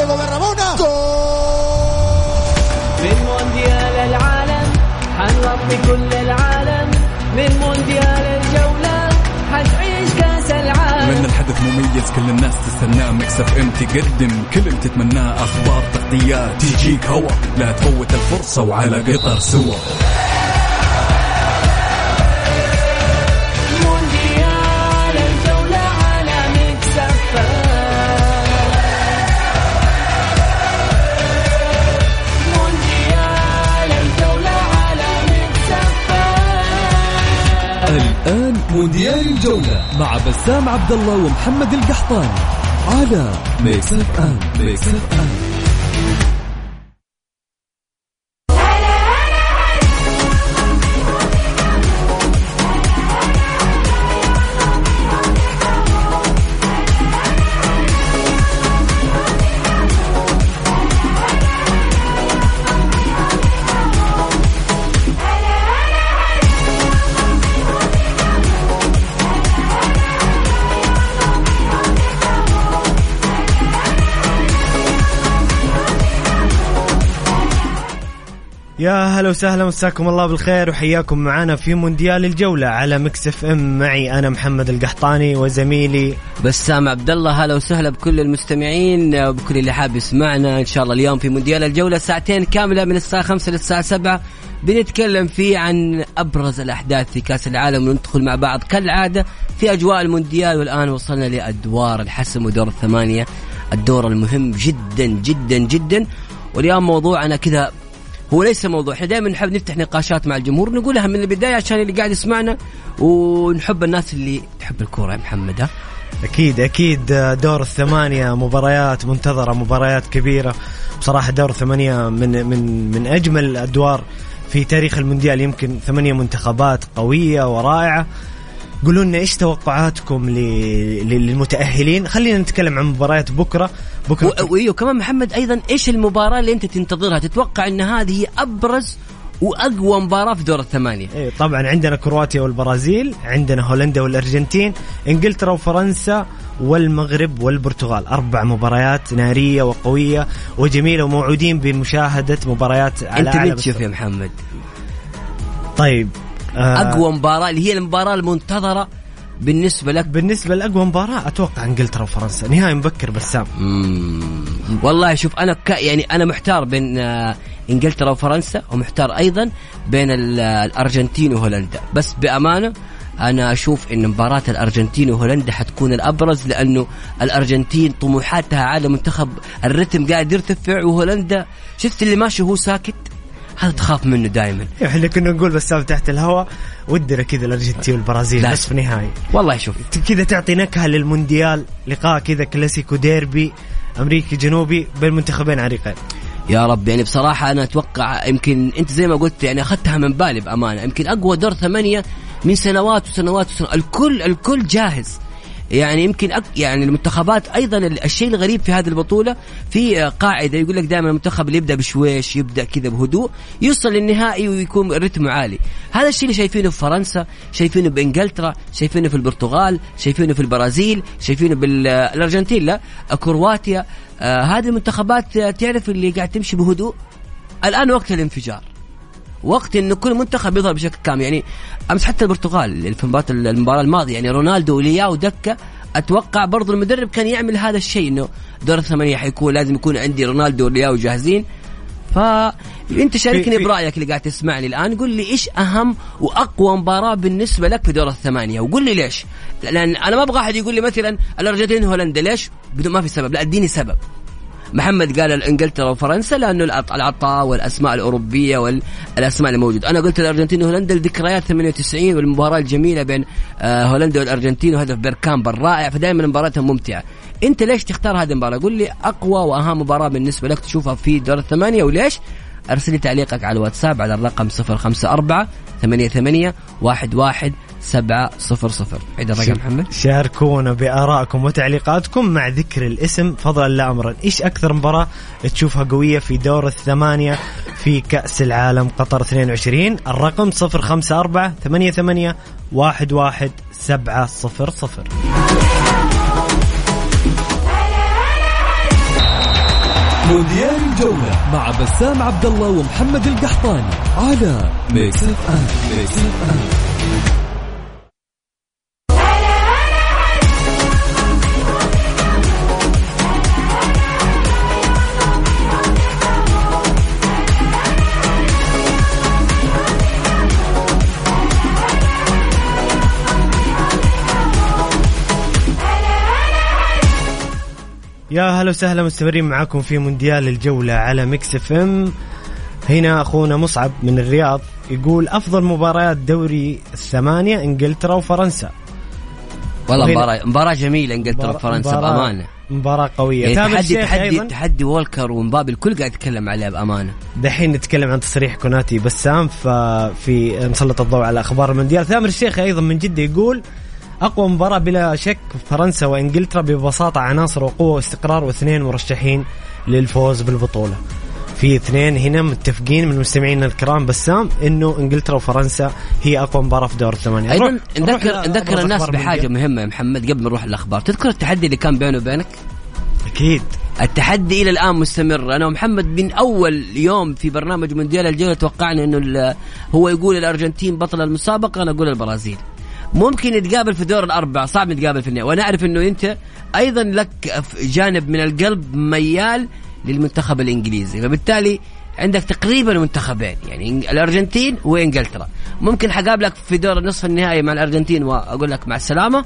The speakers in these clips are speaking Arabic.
Diego Barrabona. جول من مونديال العالم حنرضي كل العالم من مونديال الجولة حنعيش كاس العالم. من الحدث مميز كل الناس تستناه مكسب ام تقدم كل اللي تتمناه اخبار تغطيات تجيك هوا لا تفوت الفرصة وعلى قطر سوا. الآن مونديال الجولة مع بسام عبد الله ومحمد القحطاني على ميكس اف ام. ميكس اف ام. يا هلا وسهلا مساكم الله بالخير وحياكم معنا في مونديال الجولة على ميكس اف ام. معي أنا محمد القحطاني وزميلي بسام عبد الله. هلا وسهلا بكل المستمعين وبكل اللي حاب يسمعنا. إن شاء الله اليوم في مونديال الجولة ساعتين كاملة من الساعة 5 للساعة 7 بنتكلم فيه عن أبرز الأحداث في كأس العالم وندخل مع بعض كالعادة في أجواء المونديال. والآن وصلنا لأدوار الحسم ودور الثمانية، الدور المهم جدا جدا جدا. واليوم موضوعنا كذا هو ليس موضوع، احنا دائما نحب نفتح نقاشات مع الجمهور نقولها من البداية عشان اللي قاعد يسمعنا، ونحب الناس اللي تحب الكورة يا محمد. أكيد دور الثمانية مباريات منتظرة، مباريات كبيرة بصراحة. دور الثمانية من أجمل الأدوار في تاريخ المونديال، يمكن 8 منتخبات قوية ورائعة. قولوا لنا إيش توقعاتكم للمتأهلين. خلينا نتكلم عن مباريات بكرة. وإيوه كمان محمد، أيضا إيش المباراة اللي أنت تنتظرها، تتوقع أن هذه أبرز وأقوى مباراة في دور الثمانية؟ إيه طبعا، عندنا كرواتيا والبرازيل، عندنا هولندا والأرجنتين، إنجلترا وفرنسا والمغرب والبرتغال. 4 مباريات نارية وقوية وجميلة، وموعودين بمشاهدة مباريات على أنت مين تشوف يا محمد؟ طيب أقوى مباراة اللي هي المباراة المنتظرة بالنسبة لك؟ بالنسبة لأقوى مباراة أتوقع إنجلترا وفرنسا، نهائي مبكر بسام. والله شوف أنا يعني أنا محتار بين إنجلترا وفرنسا، ومحتار أيضا بين الأرجنتين وهولندا. بس بأمانة أنا أشوف إن مباراة الأرجنتين وهولندا حتكون الأبرز، لأنه الأرجنتين طموحاتها على منتخب الرتم قاعد يرتفع، وهولندا شفت اللي ماشي هو ساكت، هذا تخاف منه دائما. احنا كنا نقول بس تحت الهواء ودنا كذا الارجنتين والبرازيل نصف نهائي. والله شوف كذا تعطي نكهه للمونديال، لقاء كذا كلاسيكو ديربي امريكي جنوبي بين منتخبين عريقين. يا رب يعني بصراحه انا اتوقع، يمكن انت زي ما قلت يعني اخذتها من بالي بامانه، يمكن اقوى دور ثمانية من سنوات وسنوات وسنوات. الكل جاهز يعني، يمكن يعني المنتخبات ايضا. الشيء الغريب في هذه البطوله في قاعده يقول لك دائما المنتخب اللي يبدا بشويش يبدا كذا بهدوء يوصل للنهائي ويكون رتمه عالي. هذا الشيء اللي شايفينه في فرنسا، شايفينه بانجلترا، شايفينه في البرتغال، شايفينه في البرازيل، شايفينه بالارجنتين، لا كرواتيا. هذه المنتخبات تعرف اللي قاعد تمشي بهدوء. الان وقت الانفجار، وقت انه كل منتخب يظهر بشكل كامل. يعني امس حتى البرتغال في المباراه الماضيه يعني رونالدو ولياو دكه، اتوقع برضو المدرب كان يعمل هذا الشيء، انه دور الثمانيه حيكون لازم يكون عندي رونالدو ولياو جاهزين. فانت شاركني برايك اللي قاعد تسمعني الان، قل لي ايش اهم واقوى مباراه بالنسبه لك في دور الثمانيه، وقل لي ليش. لان انا ما ابغى احد يقول لي مثلا الارجنتين هولندا ليش بدون ما في سبب، لا اديني سبب. محمد قال الانجلترا وفرنسا لانه العطاء والاسماء الاوروبيه والاسماء الموجوده. انا قلت الارجنتين وهولندا لذكريات 98 والمباراه الجميله بين هولندا والارجنتين وهدف بيركامب الرائع، فدائما مباراتهم ممتعه. انت ليش تختار هذه المباراه؟ قل لي اقوى واهم مباراه بالنسبه لك تشوفها في دور الثمانيه وليش. ارسل لي تعليقك على الواتساب على الرقم 054-88-11700. عيد الرقم محمد. شاركونا بآرائكم وتعليقاتكم مع ذكر الاسم فضلا لا أمرا. إيش أكثر مباراة تشوفها قوية في دور الثمانية في كأس العالم قطر 22؟ الرقم 054-88-11700. مونديال الجولة مع بسام عبد الله ومحمد القحطاني على ميكس اف ام. يا هلا وسهلا، مستمرين معاكم في مونديال الجولة على ميكس اف ام. هنا أخونا مصعب من الرياض يقول أفضل مباريات دوري الثمانية إنجلترا وفرنسا. والله مباراة جميلة إنجلترا وفرنسا بأمانة، مباراة قوية يعني. تحدي وولكر ومبابي الكل قاعد يتكلم عليها بأمانة. دحين نتكلم عن تصريح كوناتي بسام في مسلط الضوء على أخبار المونديال. ثامر الشيخ أيضا من جدة يقول أقوى مباراة بلا شك فرنسا وإنجلترا، ببساطة عناصر وقوة واستقرار، واثنين مرشحين للفوز بالبطولة. في اثنين هنا متفقين من مستمعينا الكرام بسام إنه إنجلترا وفرنسا هي أقوى مباراة في دور الثمانية. أيضا نذكر الناس بحاجة مهمة يا محمد قبل ما نروح الأخبار. تذكر التحدي اللي كان بينه وبينك؟ أكيد التحدي إلى الآن مستمر. أنا ومحمد من أول يوم في برنامج مونديال الجولة توقعنا إنه هو يقول الأرجنتين بطل المسابقة، أنا أقول البرازيل. ممكن نتقابل في دور الأربعة، صعب نتقابل في النهائي، وأنا أعرف أنه أنت أيضا لك جانب من القلب ميال للمنتخب الإنجليزي، فبالتالي عندك تقريبا منتخبين يعني الأرجنتين وإنجلترا. ممكن حقابلك في دور نصف النهائي مع الأرجنتين وأقول لك مع السلامة،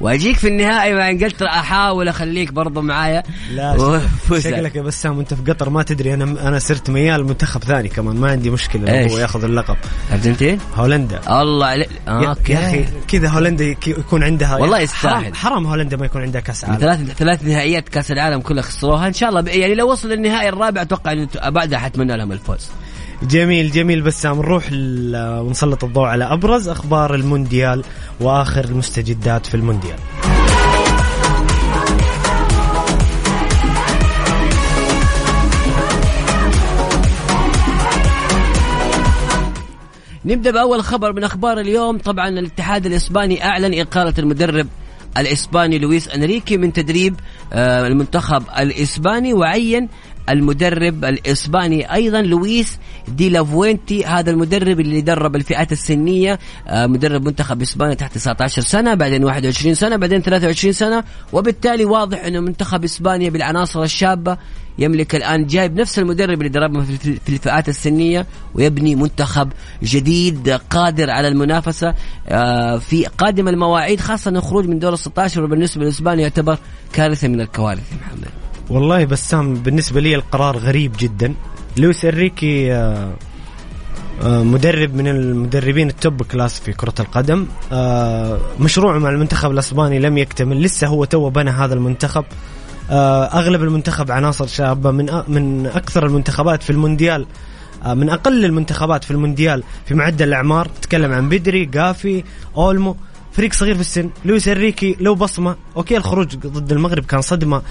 واجيك في النهائي مع انجلترا احاول اخليك برضه معايا. لا شكلك يا بسام وانت في قطر ما تدري، انا صرت ميال منتخب ثاني كمان، ما عندي مشكله هو ياخذ اللقب. ارجنتين هولندا الله اوكي يا اخي كذا، هولندا يكون عندها والله يستاهل، حرام هولندا ما يكون عندها كاس عالم. ثلاث نهائيات كاس العالم كلها خسروها، ان شاء الله يعني لو وصل للنهائي الرابع اتوقع انه بعدها حتمنى لهم الفوز. جميل جميل بسام، نروح ونسلط الضوء على أبرز أخبار المونديال وآخر المستجدات في المونديال. نبدأ بأول خبر من أخبار اليوم. طبعا الاتحاد الإسباني أعلن إقالة المدرب الإسباني لويس أنريكي من تدريب المنتخب الإسباني، وعين المدرب الإسباني أيضا لويس دي لافوينتي. هذا المدرب اللي درب الفئات السنية، مدرب منتخب إسبانيا تحت 19 سنة، بعدين 21 سنة، بعدين 23 سنة، وبالتالي واضح أنه منتخب إسبانيا بالعناصر الشابة يملك الآن، جايب نفس المدرب اللي دربهم في الفئات السنية ويبني منتخب جديد قادر على المنافسة في قادم المواعيد، خاصة الخروج من دور 16 وبالنسبة لإسبانيا يعتبر كارثة من الكوارث محمد. والله بسام بالنسبة لي القرار غريب جدا. لويس أنريكي مدرب من المدربين التوب كلاس في كرة القدم، مشروعه مع المنتخب الأسباني لم يكتمل لسه، هو تو بنى هذا المنتخب. أغلب المنتخب عناصر شابة، من أكثر المنتخبات في المونديال، من أقل المنتخبات في المونديال في معدل الأعمار. تكلم عن بدري، جافي، أولمو، فريق صغير في السن. لويس أنريكي له بصمة. أوكي الخروج ضد المغرب كان صدمة،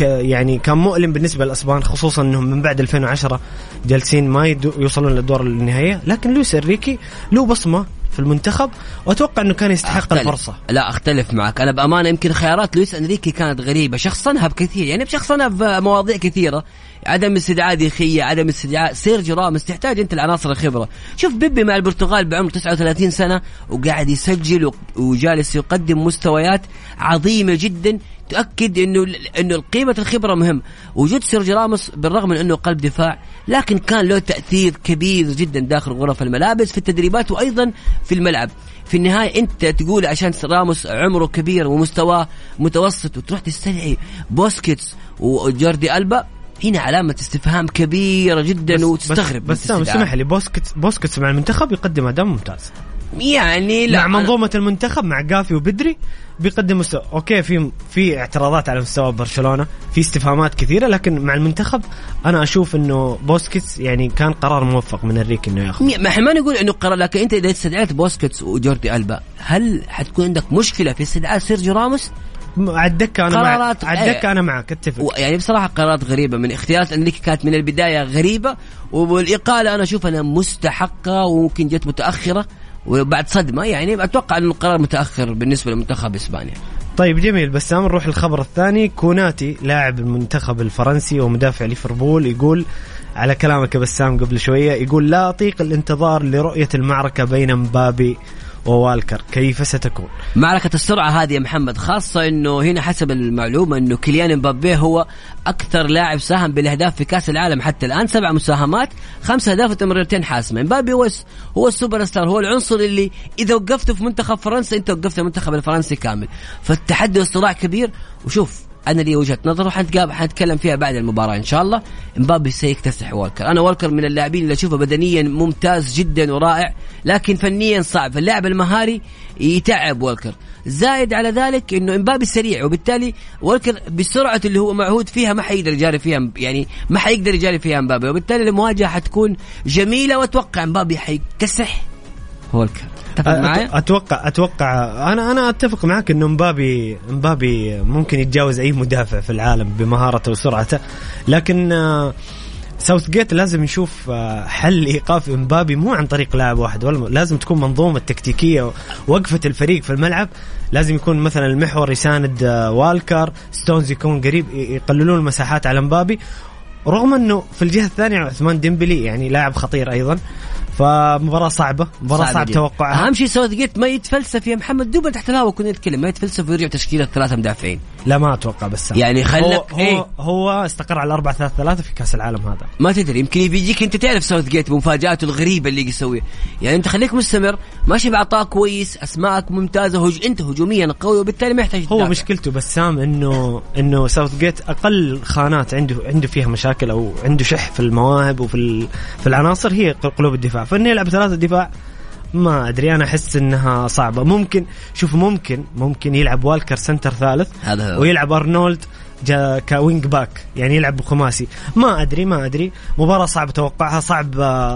يعني كان مؤلم بالنسبة للأسبان، خصوصا أنهم من بعد 2010 جالسين ما يوصلون للدور النهائية، لكن لويس أنريكي له بصمة في المنتخب وأتوقع أنه كان يستحق الفرصة. لا أختلف معك أنا بأمانة، يمكن خيارات لويس أنريكي كانت غريبة، شخصنها بكثير يعني بشخصنها في مواضيع كثيرة، عدم استدعاء ديخية، عدم استدعاء سيرجي راموس، تحتاج أنت العناصر الخبرة. شوف بيبي مع البرتغال بعمر 39 سنة وقاعد يسجل وجالس يقدم مستويات عظيمة جدا، تؤكد انه قيمه الخبره مهم. وجود سيرجي راموس بالرغم من انه قلب دفاع لكن كان له تاثير كبير جدا داخل غرف الملابس في التدريبات وايضا في الملعب. في النهايه انت تقول عشان راموس عمره كبير ومستواه متوسط وتروح تستدعي بوسكيتس وجوردي ألبا، هنا علامه استفهام كبيره جدا وتستغرب. بس سمح لي، بوسكيتس مع المنتخب يقدم اداء ممتاز يعني مع منظومة المنتخب، مع قافي وبدري بيقدم مستوى أوكي. في اعتراضات على مستوى برشلونة، في استفهامات كثيرة، لكن مع المنتخب أنا أشوف إنه بوسكيتس يعني كان قرار موفق من أنريكي إنه يأخذ. ما حمان يقول إنه قرار، لكن أنت إذا استدعيت بوسكيتس وجوردي ألبا هل حتكون عندك مشكلة في استدعاء سيرجي راموس؟ على الدكة أنا معك اتفق. يعني بصراحة قرارات غريبة من اختيارات أنريكي، كانت من البداية غريبة، والإقالة أنا أشوف أنا مستحقة وممكن جت متأخرة وبعد صدمة، يعني أتوقع أن القرار متأخر بالنسبة لمنتخب إسبانيا. طيب جميل بسام، نروح الخبر الثاني. كوناتي لاعب المنتخب الفرنسي ومدافع ليفربول يقول على كلامك بسام قبل شوية، يقول لا أطيق الانتظار لرؤية المعركة بين مبابي ووالكر، كيف ستكون معركة السرعة هذه يا محمد؟ خاصة أنه هنا حسب المعلومة أنه كيليان مبابي هو أكثر لاعب ساهم بالأهداف في كأس العالم حتى الآن، 7 مساهمات، 5 أهداف وتمريرتين حاسمة. مبابي هو السوبر ستار، هو العنصر اللي إذا وقفته في منتخب فرنسا أنت وقفت المنتخب الفرنسي كامل، فالتحدي والصراع كبير. وشوف أنا لي وجهة نظر وحنتكلم فيها بعد المباراة إن شاء الله. مبابي سيكتسح والكر، أنا والكر من اللاعبين اللي أشوفه بدنيا ممتاز جدا ورائع، لكن فنيا صعب، فاللاعب المهاري يتعب والكر. زائد على ذلك إنه مبابي سريع، وبالتالي والكر بسرعة اللي هو معهود فيها ما حيقدر يجاري فيها، يعني ما حيقدر يجاري فيها مبابي، وبالتالي المواجهة حتكون جميلة، وأتوقع مبابي حيكتسح والكر. أتوقع أنا أتفق معك إنه مبابي ممكن يتجاوز أي مدافع في العالم بمهارته وسرعته، لكن ساوثجيت لازم نشوف حل إيقاف مبابي مو عن طريق لاعب واحد، ولا لازم تكون منظومة تكتيكية. وقفة الفريق في الملعب لازم يكون مثلا المحور يساند والكر، ستونز يكون قريب، يقللون المساحات على مبابي، رغم أنه في الجهة الثانية عثمان ديمبلي يعني لاعب خطير أيضا. فمباراة صعبة، مباراة صعب توقعها. أهم شيء ساوثجيت ما يتفلسف يا محمد، دوبا تحت الهواء كنا نتكلم، ما يتفلسف ويرجع تشكيلة 3 مدافعين. لا ما أتوقع بس يعني خلك هو استقر على 4-3-3 في كأس العالم، هذا ما تدري يمكن يجيك أنت تعرف ساوثجيت بمفاجآته الغريبة اللي يسويها. يعني أنت خليك مستمر ماشي بعطاء كويس، أسماءك ممتازة، أنت هجوميا قوي، وبالتالي ما يحتاج. هو مشكلته بسام إنه ساوثجيت أقل خانات عنده فيها مشاكل أو عنده شح في المواهب وفي العناصر هي قلوب الدفاع. فإني ألعب 3 دفاع ما أدري، أنا أحس أنها صعبة. ممكن شوف ممكن يلعب والكر سنتر ثالث ويلعب أرنولد كوينج باك، يعني يلعب بخماسي. ما أدري مباراة صعبة توقعها، صعب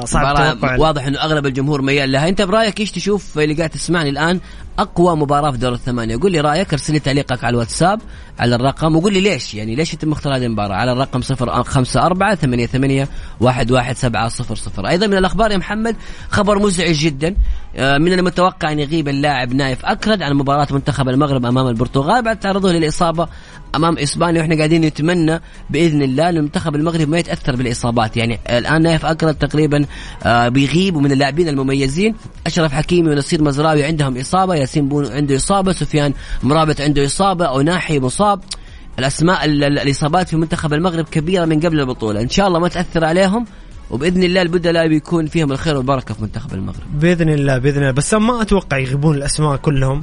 توقعها. واضح أنه أغلب الجمهور ميال لها. أنت برأيك إيش تشوف اللي قاعد تسمعني الآن أقوى مباراة في دور 8؟ قل لي رأيك، ارسل لي تعليقك على الواتساب على الرقم، وقل لي ليش يتم اختيار هذه المباراة على الرقم 0548811700. أيضا من الأخبار يا محمد خبر مزعج جدا، من المتوقع أن يغيب اللاعب نايف أكرد عن مباراة منتخب المغرب أمام البرتغال بعد تعرضه للإصابة أمام إسبانيا، وإحنا قاعدين نتمنى بإذن الله لمنتخب المغرب ما يتأثر بالإصابات. يعني الآن نايف أكرد تقريبا بيغيب، ومن اللاعبين المميزين أشرف حكيمي ونصير مزراوي عندهم إصابة، ياسين بونو عنده إصابة، سفيان مرابط عنده إصابة، أوناحي مصاب. الأسماء الإصابات في منتخب المغرب كبيرة من قبل البطولة، إن شاء الله ما تأثر عليهم، وبإذن الله البدلاء بيكون فيهم الخير والبركة في منتخب المغرب بإذن الله. بس ما أتوقع يغيبون الأسماء كلهم.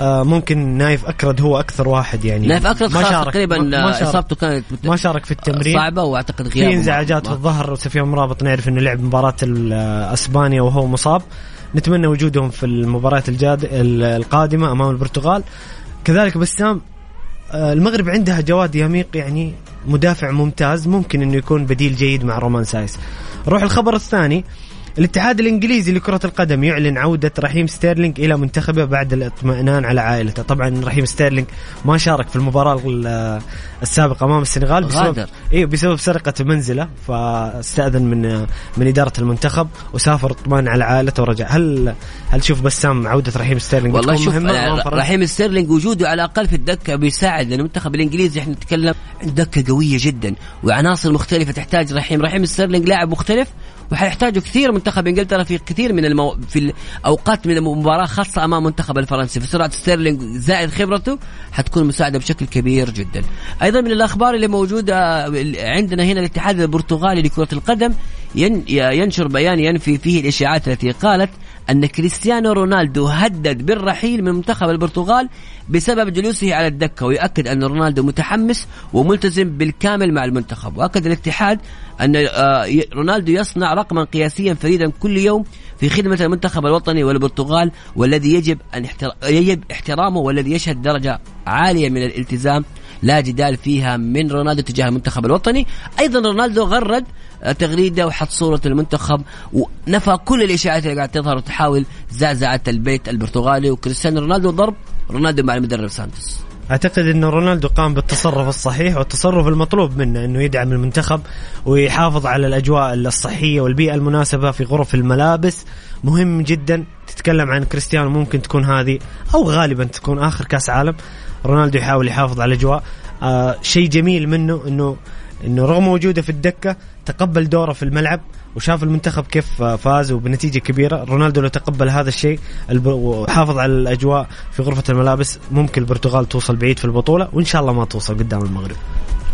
ممكن نايف أكرد هو أكثر واحد، يعني نايف أكرد خلاص تقريبا إصابته كانت ما شارك في التمرين، صعبة، وأعتقد غيابه في انزعاجات في الظهر. وسفيان مرابط نعرف إنه لعب مباراة إسبانيا وهو مصاب، نتمنى وجودهم في المباريات القادمة أمام البرتغال كذلك. بسام المغرب عندها جواد يميق، يعني مدافع ممتاز، ممكن إنه يكون بديل جيد مع رومان سايس. نروح الخبر الثاني. الاتحاد الإنجليزي لكرة القدم يعلن عودة رحيم ستيرلينج إلى منتخبه بعد الاطمئنان على عائلته. طبعا رحيم ستيرلينج ما شارك في المباراة السابقة أمام السنغال بسبب سرقة منزله، فاستأذن من إدارة المنتخب وسافر اطمئن على عائلته ورجع. هل تشوف بسام عودة رحيم ستيرلينج؟ والله شوف رحيم ستيرلينج وجوده على الأقل في الدكة بيساعد، لأن المنتخب الإنجليزي احنا نتكلم عن دكة قوية جدا وعناصر مختلفة تحتاج رحيم ستيرلينج لاعب مختلف، وحيحتاجه كثير منتخب إنجلترا في كثير من في الأوقات من المباراة، خاصة أمام منتخب الفرنسي. فسرعة ستيرلينج زائد خبرته حتكون مساعدة بشكل كبير جدا. أيضا من الأخبار اللي موجودة عندنا هنا، الاتحاد البرتغالي لكرة القدم ينشر بيان ينفي فيه الإشاعات التي قالت أن كريستيانو رونالدو هدد بالرحيل من منتخب البرتغال بسبب جلوسه على الدكة، ويؤكد أن رونالدو متحمس وملتزم بالكامل مع المنتخب. وأكد الاتحاد أن رونالدو يصنع رقما قياسيا فريدا كل يوم في خدمة المنتخب الوطني والبرتغال، والذي يجب احترامه، والذي يشهد درجة عالية من الالتزام لا جدال فيها من رونالدو تجاه المنتخب الوطني. أيضا رونالدو غرد تغريدة وحط صورة المنتخب ونفى كل الإشاعات اللي قاعد تظهر وتحاول زعزعة البيت البرتغالي وكريستيانو رونالدو، ضرب رونالدو مع المدرب سانتوس. أعتقد أن رونالدو قام بالتصرف الصحيح والتصرف المطلوب منه، أنه يدعم المنتخب ويحافظ على الأجواء الصحية والبيئة المناسبة في غرف الملابس. مهم جدا، تتكلم عن كريستيانو ممكن تكون هذه أو غالبا تكون آخر كأس عالم، رونالدو يحاول يحافظ على الأجواء. شيء جميل منه إنه رغم وجوده في الدكة تقبل دوره في الملعب وشاف المنتخب كيف فاز وبنتيجة كبيرة. رونالدو لو تقبل هذا الشيء وحافظ على الأجواء في غرفة الملابس ممكن البرتغال توصل بعيد في البطولة وإن شاء الله ما توصل قدام المغرب.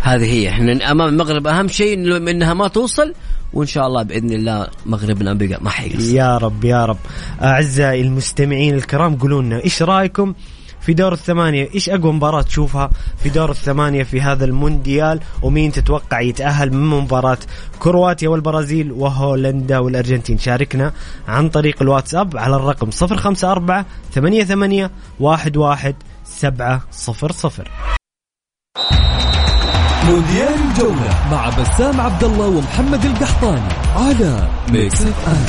هذه هي، احنا امام المغرب اهم شيء انها ما توصل، وان شاء الله باذن الله مغربنا بقى ما حيقص يا رب يا رب. اعزائي المستمعين الكرام قولوا لنا ايش رايكم في دور الثمانية، ايش اقوى مباراة تشوفها في دور الثمانية في هذا المونديال، ومين تتوقع يتأهل من مباراة كرواتيا والبرازيل وهولندا والارجنتين؟ شاركنا عن طريق الواتساب على الرقم 054-88-11700. مونديال الجولة مع بسام عبد الله ومحمد القحطاني على ميكس اف ام.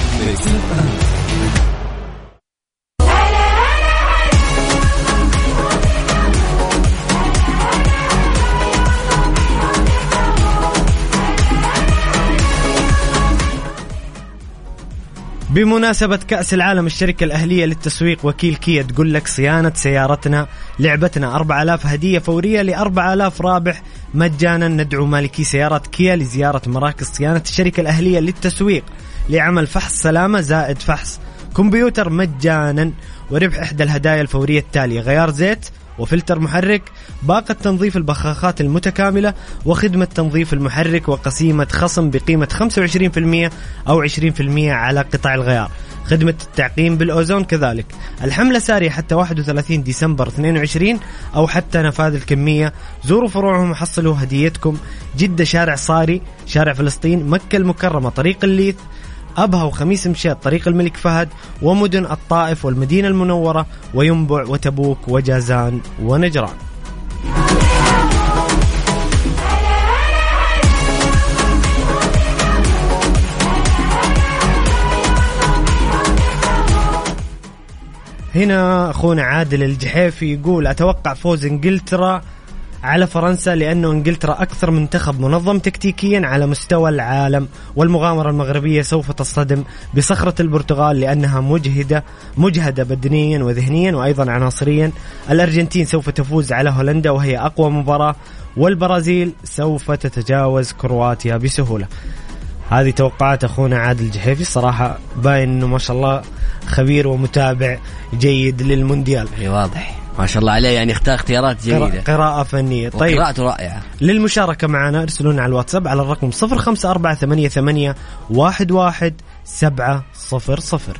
بمناسبة كأس العالم، الشركة الأهلية للتسويق وكيل كيا تقول لك صيانة سيارتنا لعبتنا، 4000 هدية فورية ل4000 رابح مجانا. ندعو مالكي سيارات كيا لزيارة مراكز صيانة الشركة الأهلية للتسويق لعمل فحص سلامة زائد فحص كمبيوتر مجانا، وربح إحدى الهدايا الفورية التالية: غيار زيت وفلتر محرك، باقة تنظيف البخاخات المتكاملة، وخدمة تنظيف المحرك، وقسيمة خصم بقيمة 25% أو 20% على قطع الغيار، خدمة التعقيم بالأوزون كذلك. الحملة سارية حتى 31 ديسمبر 22 أو حتى نفاذ الكمية. زوروا فروعهم وحصلوا هديتكم: جدة شارع صاري شارع فلسطين، مكة المكرمة طريق الليث، أبها وخميس مشيط طريق الملك فهد، ومدن الطائف والمدينة المنورة وينبع وتبوك وجازان ونجران. هنا أخونا عادل الجحيفي يقول: أتوقع فوز إنجلترا على فرنسا، لأنه إنجلترا أكثر منتخب منظم تكتيكيا على مستوى العالم، والمغامرة المغربية سوف تصطدم بصخرة البرتغال لأنها مجهدة بدنيا وذهنيا وأيضا عناصريا. الأرجنتين سوف تفوز على هولندا وهي أقوى مباراة، والبرازيل سوف تتجاوز كرواتيا بسهولة. هذه توقعات أخونا عادل جحيفي. صراحة باين أنه ما شاء الله خبير ومتابع جيد للمونديال، واضح ما شاء الله عليه، يعني اختار اختيارات جيدة، قراءة فنية. طيب، قراءة رائعة. للمشاركة معنا ارسلونا على الواتساب على الرقم 0548811700.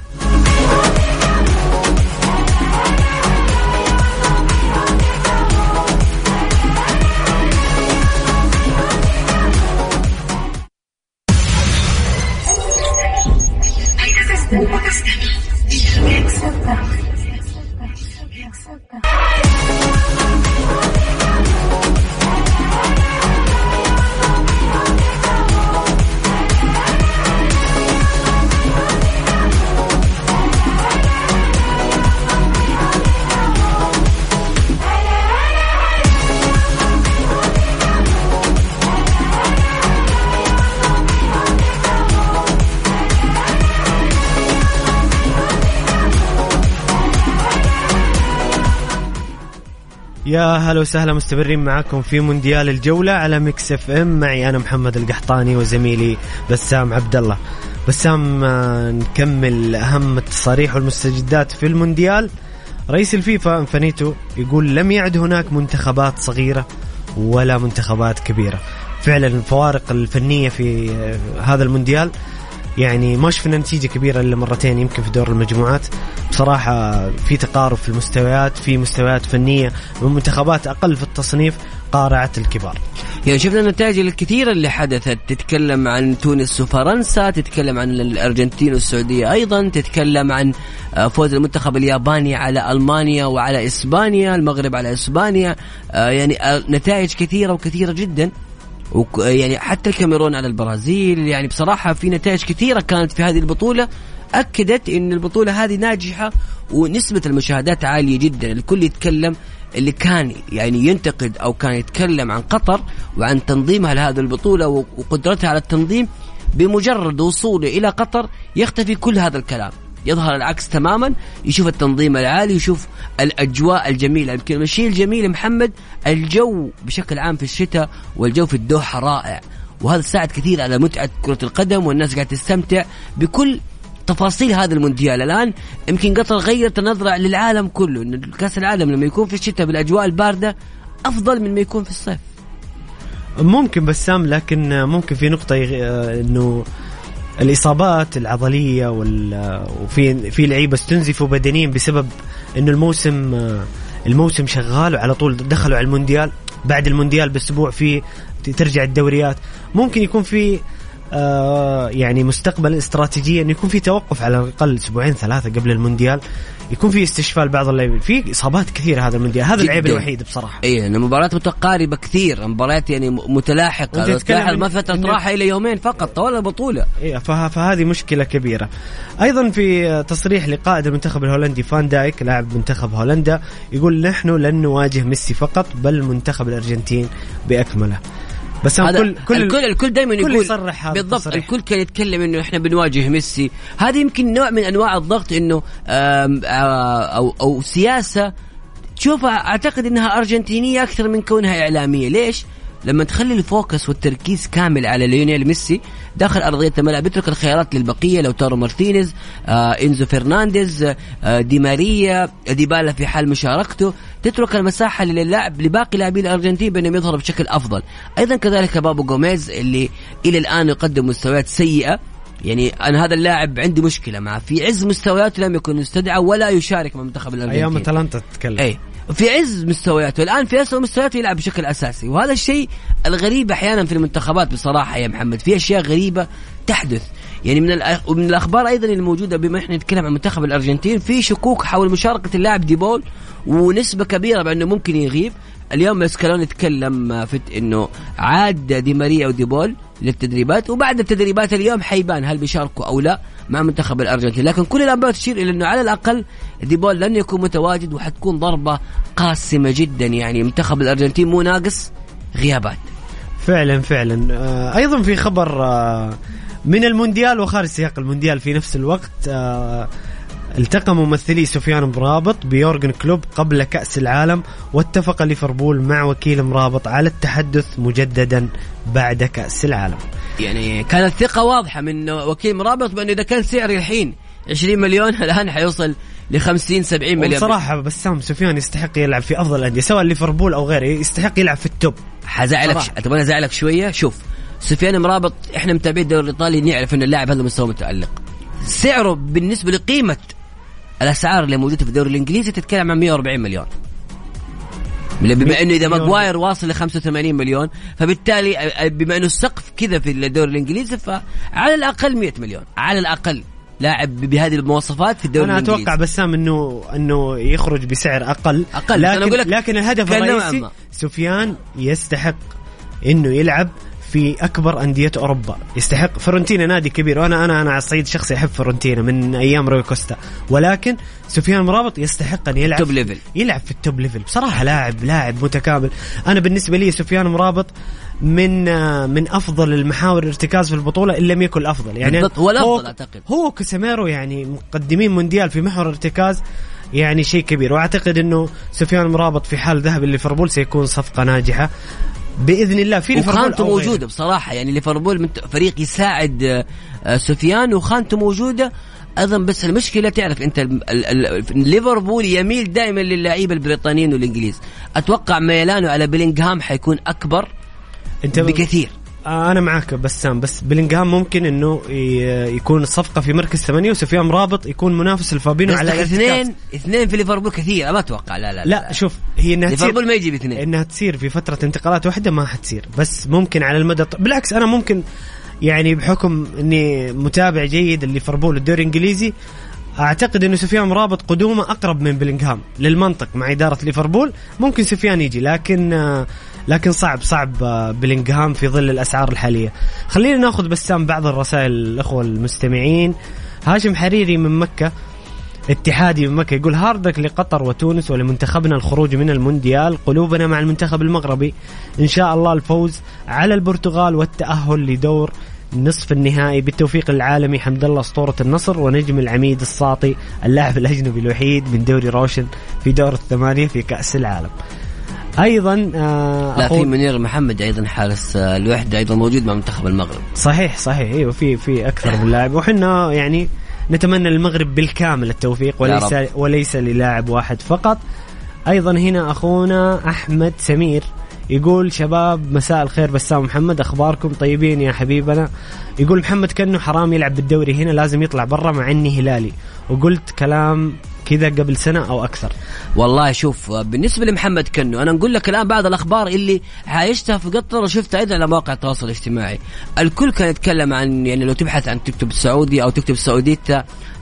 يا هلا وسهلا، مستمرين معكم في مونديال الجولة على ميكس اف ام، معي أنا محمد القحطاني وزميلي بسام عبد الله. بسام، نكمل أهم التصاريح والمستجدات في المونديال. رئيس الفيفا انفنيتو يقول: لم يعد هناك منتخبات صغيرة ولا منتخبات كبيرة. فعلا الفوارق الفنية في هذا المونديال، يعني ما شفنا نتيجة كبيرة إلا مرتين يمكن في دور المجموعات. بصراحة في تقارب في المستويات، في مستويات فنية من منتخبات أقل في التصنيف قارعت الكبار. يعني شفنا النتائج الكثيرة اللي حدثت، تتكلم عن تونس وفرنسا، تتكلم عن الأرجنتين والسعودية، أيضا تتكلم عن فوز المنتخب الياباني على ألمانيا وعلى إسبانيا، المغرب على إسبانيا، يعني نتائج كثيرة وكثيرة جدا، يعني حتى الكاميرون على البرازيل. يعني بصراحة في نتائج كثيرة كانت في هذه البطولة أكدت أن البطولة هذه ناجحة ونسبة المشاهدات عالية جدا. الكل يتكلم، اللي كان يعني ينتقد أو كان يتكلم عن قطر وعن تنظيمها لهذه البطولة وقدرتها على التنظيم، بمجرد وصوله إلى قطر يختفي كل هذا الكلام. يظهر العكس تماما، يشوف التنظيم العالي، يشوف الأجواء الجميلة. يمكن الشيء الجميل محمد، الجو بشكل عام في الشتاء والجو في الدوحة رائع، وهذا ساعد كثير على متعة كرة القدم، والناس قاعدة تستمتع بكل تفاصيل هذا المونديال. الآن يمكن قطر غيرت النظرة للعالم كله، إن كأس العالم لما يكون في الشتاء بالأجواء الباردة أفضل من ما يكون في الصيف. ممكن بسام، لكن ممكن في نقطة إنه الإصابات العضلية وفي لعيبة استنزفوا بدنيا بسبب إنه الموسم شغال، وعلى طول دخلوا على المونديال، بعد المونديال بأسبوع في ترجع الدوريات. ممكن يكون في يعني مستقبل استراتيجيا أن يكون في توقف على الأقل أسبوعين ثلاثة قبل المونديال، يكون في استشفاء لبعض اللاعبين. في إصابات كثيرة هذا المونديال، هذا العيب الوحيد بصراحة. إيه، المباريات متقاربة كثير، مباريات يعني متلاحقة، ما فترة راحة إلى يومين فقط طوال البطولة. إيه، فهذه مشكلة كبيرة. أيضا في تصريح لقائد المنتخب الهولندي فان دايك لاعب منتخب هولندا، يقول نحن لن نواجه ميسي فقط بل منتخب الأرجنتين بأكمله. بس الكل دائما يقول بالضبط تصريح. الكل كان يتكلم انه احنا بنواجه ميسي، هذا يمكن نوع من انواع الضغط، انه او سياسه تشوفها اعتقد انها ارجنتينيه اكثر من كونها اعلاميه. ليش؟ لما تخلي الفوكس والتركيز كامل على ليونيل ميسي داخل أرضية الملعب بترك الخيارات للبقية، لو تارو مارتينيز، إنزو فرنانديز، دي ماريا، ديبالا في حال مشاركته، تترك المساحة للاعب لباقي لاعبي الأرجنتين بأنهم يظهروا بشكل أفضل. أيضا كذلك بابو غوميز اللي إلى الآن يقدم مستويات سيئة، يعني أنا هذا اللاعب عندي مشكلة معه، في عز مستوياته لم يكن يستدعى ولا يشارك مع منتخب الأرجنتين أيام أتلانتا تتكلم. أي، في عز مستوياته الآن، في أسوأ مستوياته يلعب بشكل أساسي، وهذا الشيء الغريب أحيانا في المنتخبات بصراحة يا محمد، في أشياء غريبة تحدث. يعني من الأخبار أيضا الموجودة بما إحنا نتكلم عن منتخب الأرجنتين، في شكوك حول مشاركة اللاعب ديبول ونسبة كبيرة بأنه ممكن يغيب. اليوم ماسكالون يتكلم في إنه عاد دي ماريا وديبول للتدريبات، وبعد التدريبات اليوم حيبان هل بيشاركوا أو لا مع منتخب الأرجنتين، لكن كل الأنباء تشير إلى أنه على الأقل ديبول لن يكون متواجد، وحتكون ضربة قاسمة جدا. يعني منتخب الأرجنتين مو ناقص غيابات فعلا. أيضا في خبر من المونديال وخارج سياق المونديال في نفس الوقت، التقى ممثلي سفيان مرابط بيورغن كلوب قبل كأس العالم، واتفق ليفربول مع وكيل مرابط على التحدث مجددا بعد كأس العالم. يعني كانت ثقة واضحة من وكيل مرابط بأنه إذا كان سعري الحين 20 مليون الآن حيوصل ل 50-70 مليون. بصراحة بسام، سفيان يستحق يلعب في أفضل الأندية سواء ليفربول أو غيره، يستحق يلعب في التوب. أتبغى أزعلك شوية، شوف سفيان مرابط إحنا متابعين الدوري الإيطالي نعرف أن اللاعب هذا مستوى متألق، سعره بالنسبة لقيمة الأسعار اللي موجودة في الدوري الإنجليزي تتكلم عن 140 مليون، بما أنه إذا ماغواير واصل ل 85 مليون، فبالتالي بما أنه السقف كذا في الدوري الإنجليزي، فعلى الأقل 100 مليون على الأقل لاعب بهذه المواصفات في الدوري الإنجليزي. أنا أتوقع بسام أنه يخرج بسعر أقل. لكن الهدف الرئيسي سفيان يستحق أنه يلعب في أكبر أندية أوروبا، يستحق. فرونتينا نادي كبير، وأنا أنا على الصعيد شخصي أحب فرونتينا من أيام روي كوستا، ولكن سفيان مرابط يستحق أن يلعب في التوب ليفل. بصراحة لاعب متكامل. أنا بالنسبة لي سفيان مرابط من أفضل المحاور الارتكاز في البطولة، إن لم يكن الأفضل. يعني هو كاسيميرو يعني مقدمين مونديال في محور الارتكاز، يعني شيء كبير. وأعتقد أنه سفيان مرابط في حال ذهب لليفربول سيكون صفقة ناجحة بإذن الله. في وخانته موجودة بصراحة، يعني ليفربول فريق يساعد سفيان وخانته موجودة أيضا، بس المشكلة تعرف أنت ليفربول يميل دائما للاعيبة البريطانيين والإنجليز، أتوقع ميلانه على بيلينغهام حيكون أكبر بكثير. أنا معاك بسام، بس بيلينغهام ممكن أنه يكون الصفقة في مركز 8، وسفيان رابط يكون منافس الفابينو على اثنين في ليفربول كثير. ما أتوقع. لا لا لا، شوف هي إنها ليفربول ما يجيب اثنين، إنها تصير في فترة انتقالات واحدة ما حتصير، بس ممكن على المدى بالعكس. أنا ممكن يعني بحكم إني متابع جيد لليفربول الدوري الإنجليزي، أعتقد أنه سفيان رابط قدومه أقرب من بيلينغهام للمنطق مع إدارة ليفربول. ممكن سفيان يجي، لكن صعب بيلينغهام في ظل الأسعار الحالية. خلينا نأخذ بسام بعض الرسائل الأخوة المستمعين. هاشم حريري من مكة، اتحادي من مكة، يقول هاردك لقطر وتونس ولمنتخبنا الخروج من المونديال، قلوبنا مع المنتخب المغربي، إن شاء الله الفوز على البرتغال والتأهل لدور نصف النهائي بالتوفيق العالمي حمد الله أسطورة النصر ونجم العميد الساطي اللاعب الأجنبي الوحيد من دوري روشن في دور الثمانية في كأس العالم. أيضا لا في منير محمد أيضا حارس الوحدة أيضا موجود مع منتخب المغرب. صحيح أيوة في أكثر من لاعب, وحنا يعني نتمنى للمغرب بالكامل التوفيق وليس للاعب واحد فقط. أيضا هنا أخونا أحمد سمير يقول شباب مساء الخير بسام محمد, أخباركم طيبين يا حبيبنا. يقول محمد كأنه حرام يلعب بالدوري هنا, لازم يطلع برا مع أني هلالي, وقلت كلام كذا قبل سنة أو أكثر. والله شوف بالنسبة لمحمد كنو أنا نقول لك الآن بعض الأخبار اللي عايشتها في قطر وشفتها أيضا على مواقع التواصل الاجتماعي. الكل كان يتكلم عن يعني لو تبحث عن تكتب السعودي أو تكتب سعودية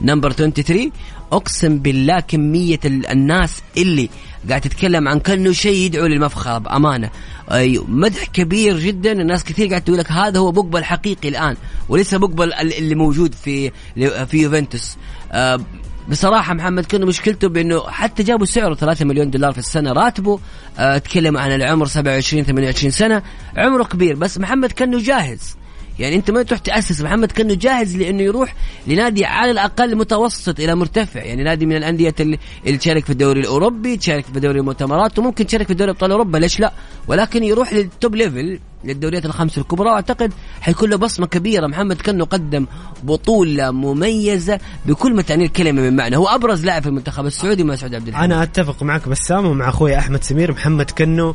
نمبر 23 أقسم بالله كمية الناس اللي قاعد تتكلم عن كنو شيء يدعو للمفخر بأمانة. مدح كبير جدا, الناس كثير قاعد تقول لك هذا هو بوجبا الحقيقي الآن وليس بوجبا اللي موجود في يوفنتوس. بصراحة محمد كنو مشكلته بأنه حتى جابوا سعره 3 مليون دولار في السنة راتبه, اتكلم عن العمر 27-28 سنة, عمره كبير, بس محمد كنو جاهز. يعني أنت ما تروح تأسس محمد كنو جاهز لأنه يروح لنادي على الأقل متوسط إلى مرتفع, يعني نادي من الأندية اللي تشارك في الدوري الأوروبي, تشارك في دوري المؤتمرات, وممكن تشارك في دوري أبطال أوروبا, ليش لا, ولكن يروح للتوب ليفل للدوريات الخمس الكبرى. أعتقد حيكون له بصمة كبيرة. محمد كنو قدم بطولة مميزة بكل ما تعني الكلمة من معنى, هو أبرز لاعب في المنتخب السعودي مع سعود عبد الحميد. أنا أتفق معك بسام ومع أخوي أحمد سمير, محمد كنو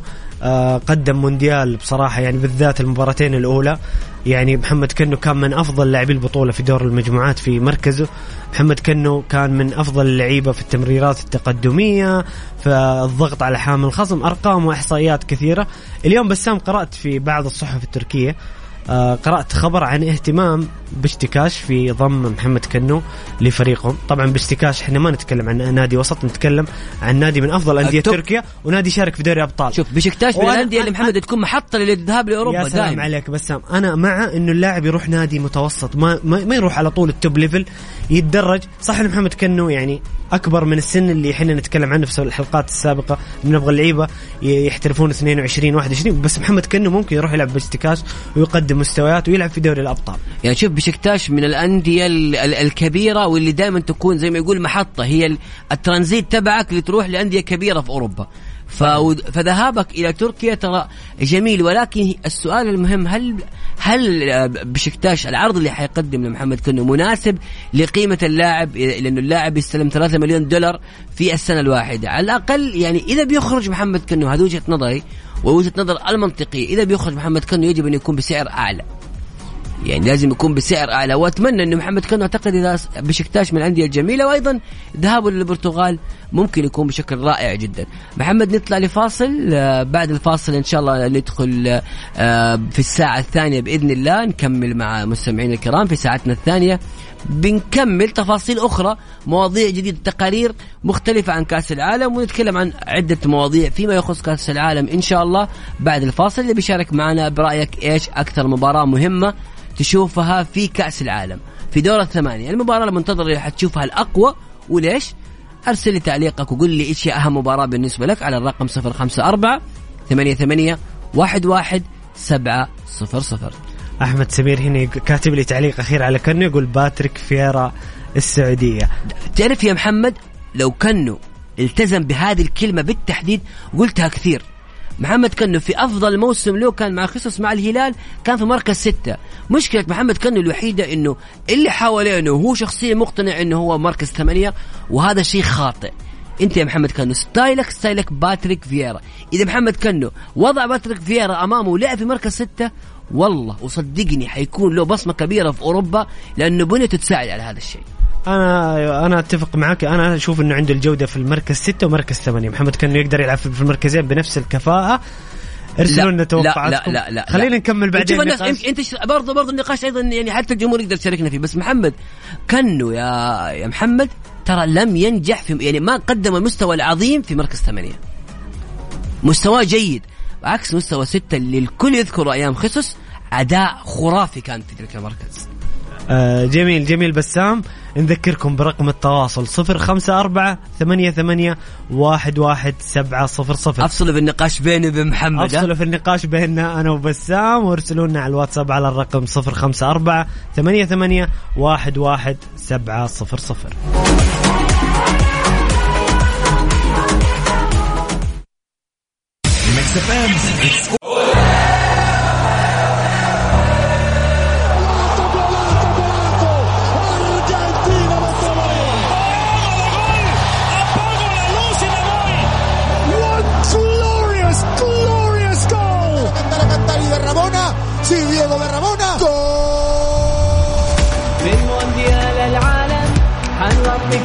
قدم مونديال بصراحة, يعني بالذات المباراتين الأولى, يعني محمد كنو كان من أفضل لاعبي البطولة في دور المجموعات في مركزه. محمد كنو كان من أفضل اللعيبة في التمريرات التقدمية, في الضغط على حامل الخصم, أرقام وإحصائيات كثيرة. اليوم بسام قرأت في بعض الصحف التركية, قرأت خبر عن اهتمام بشتكاش في ضم محمد كنو لفريقهم. طبعا بشتكاش احنا ما نتكلم عن نادي وسط, نتكلم عن نادي من افضل انديه تركيا ونادي شارك في دوري ابطال. شوف بشكتاش من الانديه اللي محمد تكون محطه للذهاب لاوروبا. يا سلام دايم عليك بسام, انا مع انه اللاعب يروح نادي متوسط, ما يروح على طول التوب ليفل, يتدرج. صح محمد كنو يعني اكبر من السن اللي احنا نتكلم عنه في الحلقات السابقه, نبغى اللعيبه يحترفون 22 21, بس محمد كنو ممكن يروح يلعب بشتكاش ويقدم مستويات ويلعب في دوري الابطال. يعني شوف بشكتاش من الأندية الكبيرة واللي دائما تكون زي ما يقول محطة, هي الترانزيت تبعك لتروح لأندية كبيرة في أوروبا, فذهابك إلى تركيا ترى جميل, ولكن السؤال المهم هل بشكتاش العرض اللي حيقدم لمحمد كنو مناسب لقيمة اللاعب, لأنه اللاعب يستلم 3 مليون دولار في السنة الواحدة على الأقل. يعني إذا بيخرج محمد كنو, هذا وجهة نظري ووجهة نظر المنطقي, إذا بيخرج محمد كنو يجب أن يكون بسعر أعلى, يعني لازم يكون بسعر أعلى. وأتمنى أن محمد كنو أعتقد إذا بشكتاش من الأندية الجميلة, وأيضا ذهابه للبرتغال ممكن يكون بشكل رائع جدا. محمد نطلع لفاصل, بعد الفاصل إن شاء الله ندخل في الساعة الثانية بإذن الله, نكمل مع مستمعين الكرام في ساعتنا الثانية, بنكمل تفاصيل أخرى, مواضيع جديدة, تقارير مختلفة عن كأس العالم, ونتكلم عن عدة مواضيع فيما يخص كأس العالم إن شاء الله بعد الفاصل. اللي بيشارك معنا برأيك إيش أكثر مباراة مهمة تشوفها في كأس العالم في دور الثمانية, المباراة المنتظرة اللي حتشوفها الأقوى وليش؟ أرسل لي تعليقك وقول لي إيش هي أهم مباراة بالنسبة لك على الرقم 054-88-11700. أحمد سمير هنا كاتب لي تعليق أخير على كنو, يقول باتريك فييرا السعودية. تعرف يا محمد لو كنو التزم بهذه الكلمة بالتحديد, قلتها كثير, محمد كنو في أفضل موسم له كان مع خصوص مع الهلال كان في مركز 6. مشكلة محمد كنو الوحيدة إنه اللي حواليه إنه هو شخصية مقتنع إنه هو مركز 8, وهذا شيء خاطئ. أنت يا محمد كنو ستايلك باتريك فييرا. إذا محمد كنو وضع باتريك فييرا أمامه ولعب في مركز 6, والله وصدقني حيكون له بصمة كبيرة في أوروبا, لأنه بنيته تساعد على هذا الشيء. أنا أتفق معك, أنا أشوف أنه عنده الجودة في المركز 6 ومركز 8. محمد كنو يقدر يلعب في المركزين بنفس الكفاءة. ارسلوا لنا توقعاتكم, خلينا نكمل بعدين النقاش. انت برضو النقاش أيضا يعني حتى الجمهور يقدر يشاركنا فيه. بس محمد كنو يا محمد ترى لم ينجح في, يعني ما قدم المستوى العظيم في مركز 8, مستوى جيد عكس مستوى 6 اللي الكل يذكره أيام خصوص, أداء خرافي كان في تلك المركز. جميل جميل بسام. نذكركم برقم التواصل 0548811700. افصلوا بالنقاش بيني وبمحمد، افصلوا في النقاش بيننا انا وبسام، وارسلوا لنا على الواتساب على الرقم 0548811700.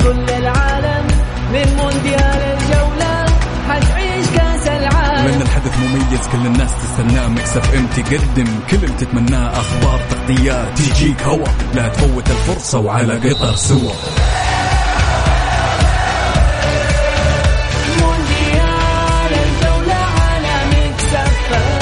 كل العالم للمونديال الجولة حتعيش كاس العالم، لأن الحدث مميز كل الناس تستناه. مكسب ام تقدم كل اللي تتمناه، اخبار تغطيات تجيك هوا، لا تفوت الفرصة وعلى قطر سوا. مونديال الجولة على مكسب الآن.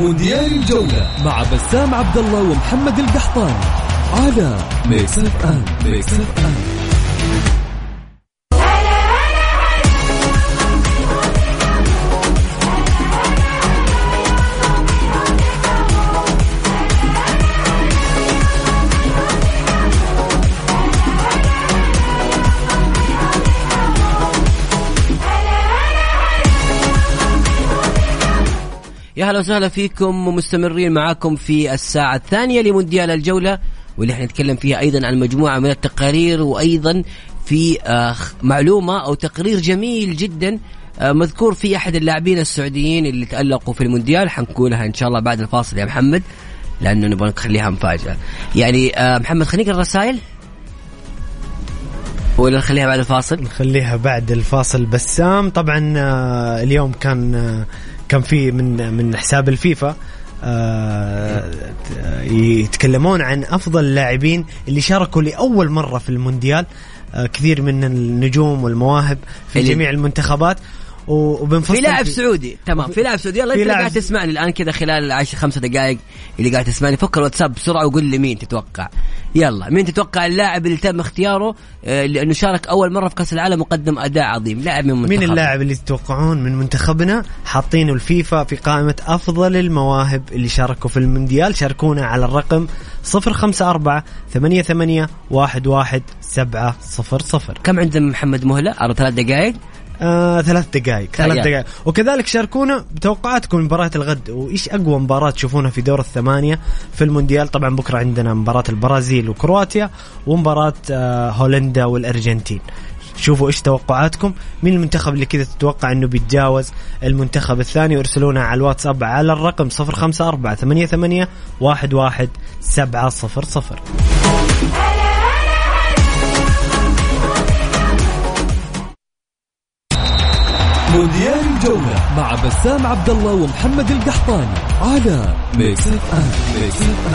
مونديال الجولة مع بسام عبد الله ومحمد القحطاني على ميكس اف ام. ميكس اف ام. يا هلا وسهلا فيكم، ومستمرين معاكم في الساعة الثانية لمونديال الجولة، واللي احنا نتكلم فيها أيضا عن مجموعة من التقارير، وأيضا في معلومة أو تقرير جميل جدا مذكور في أحد اللاعبين السعوديين اللي تألقوا في المونديال. حنقولها إن شاء الله بعد الفاصل يا محمد، لأنه نبغى نخليها مفاجأة. يعني محمد خلينا نقرأ الرسائل ولا نخليها بعد الفاصل؟ نخليها بعد الفاصل. بسام طبعا اليوم كان في من حساب الفيفا يتكلمون عن أفضل اللاعبين اللي شاركوا لأول مرة في المونديال. كثير من النجوم والمواهب في جميع المنتخبات، وبنفصل في لاعب سعودي. تمام، في لاعب سعودي. الله، انت قاعد تسمعني الآن كذا خلال 5 دقائق اللي قاعد تسمعني، فكر واتساب بسرعة وقول لي مين تتوقع. يلا، مين تتوقع اللاعب اللي تم اختياره لأنه شارك أول مرة في كأس العالم وقدم أداء عظيم؟ لاعب من منتخبنا. مين اللاعب اللي تتوقعون من منتخبنا؟ حاطينه الفيفا في قائمة أفضل المواهب اللي شاركوا في المونديال. شاركونا على الرقم 0548811700. كم عندنا محمد مهلة؟ على 3 دقائق. 3 دقائق. وكذلك شاركونا بتوقعاتكم مباراة الغد، وإيش أقوى مباراة تشوفونها في دور ال8 في المونديال. طبعا بكرة عندنا مباراة البرازيل وكرواتيا، ومباراة هولندا والأرجنتين. شوفوا إيش توقعاتكم، مين المنتخب اللي كذا تتوقع أنه بيتجاوز المنتخب الثاني، وارسلونا على الواتساب على الرقم 0548811700. مونديال الجولة مع بسام عبد الله ومحمد القحطاني على ميكس اف ام. ميكس اف ام.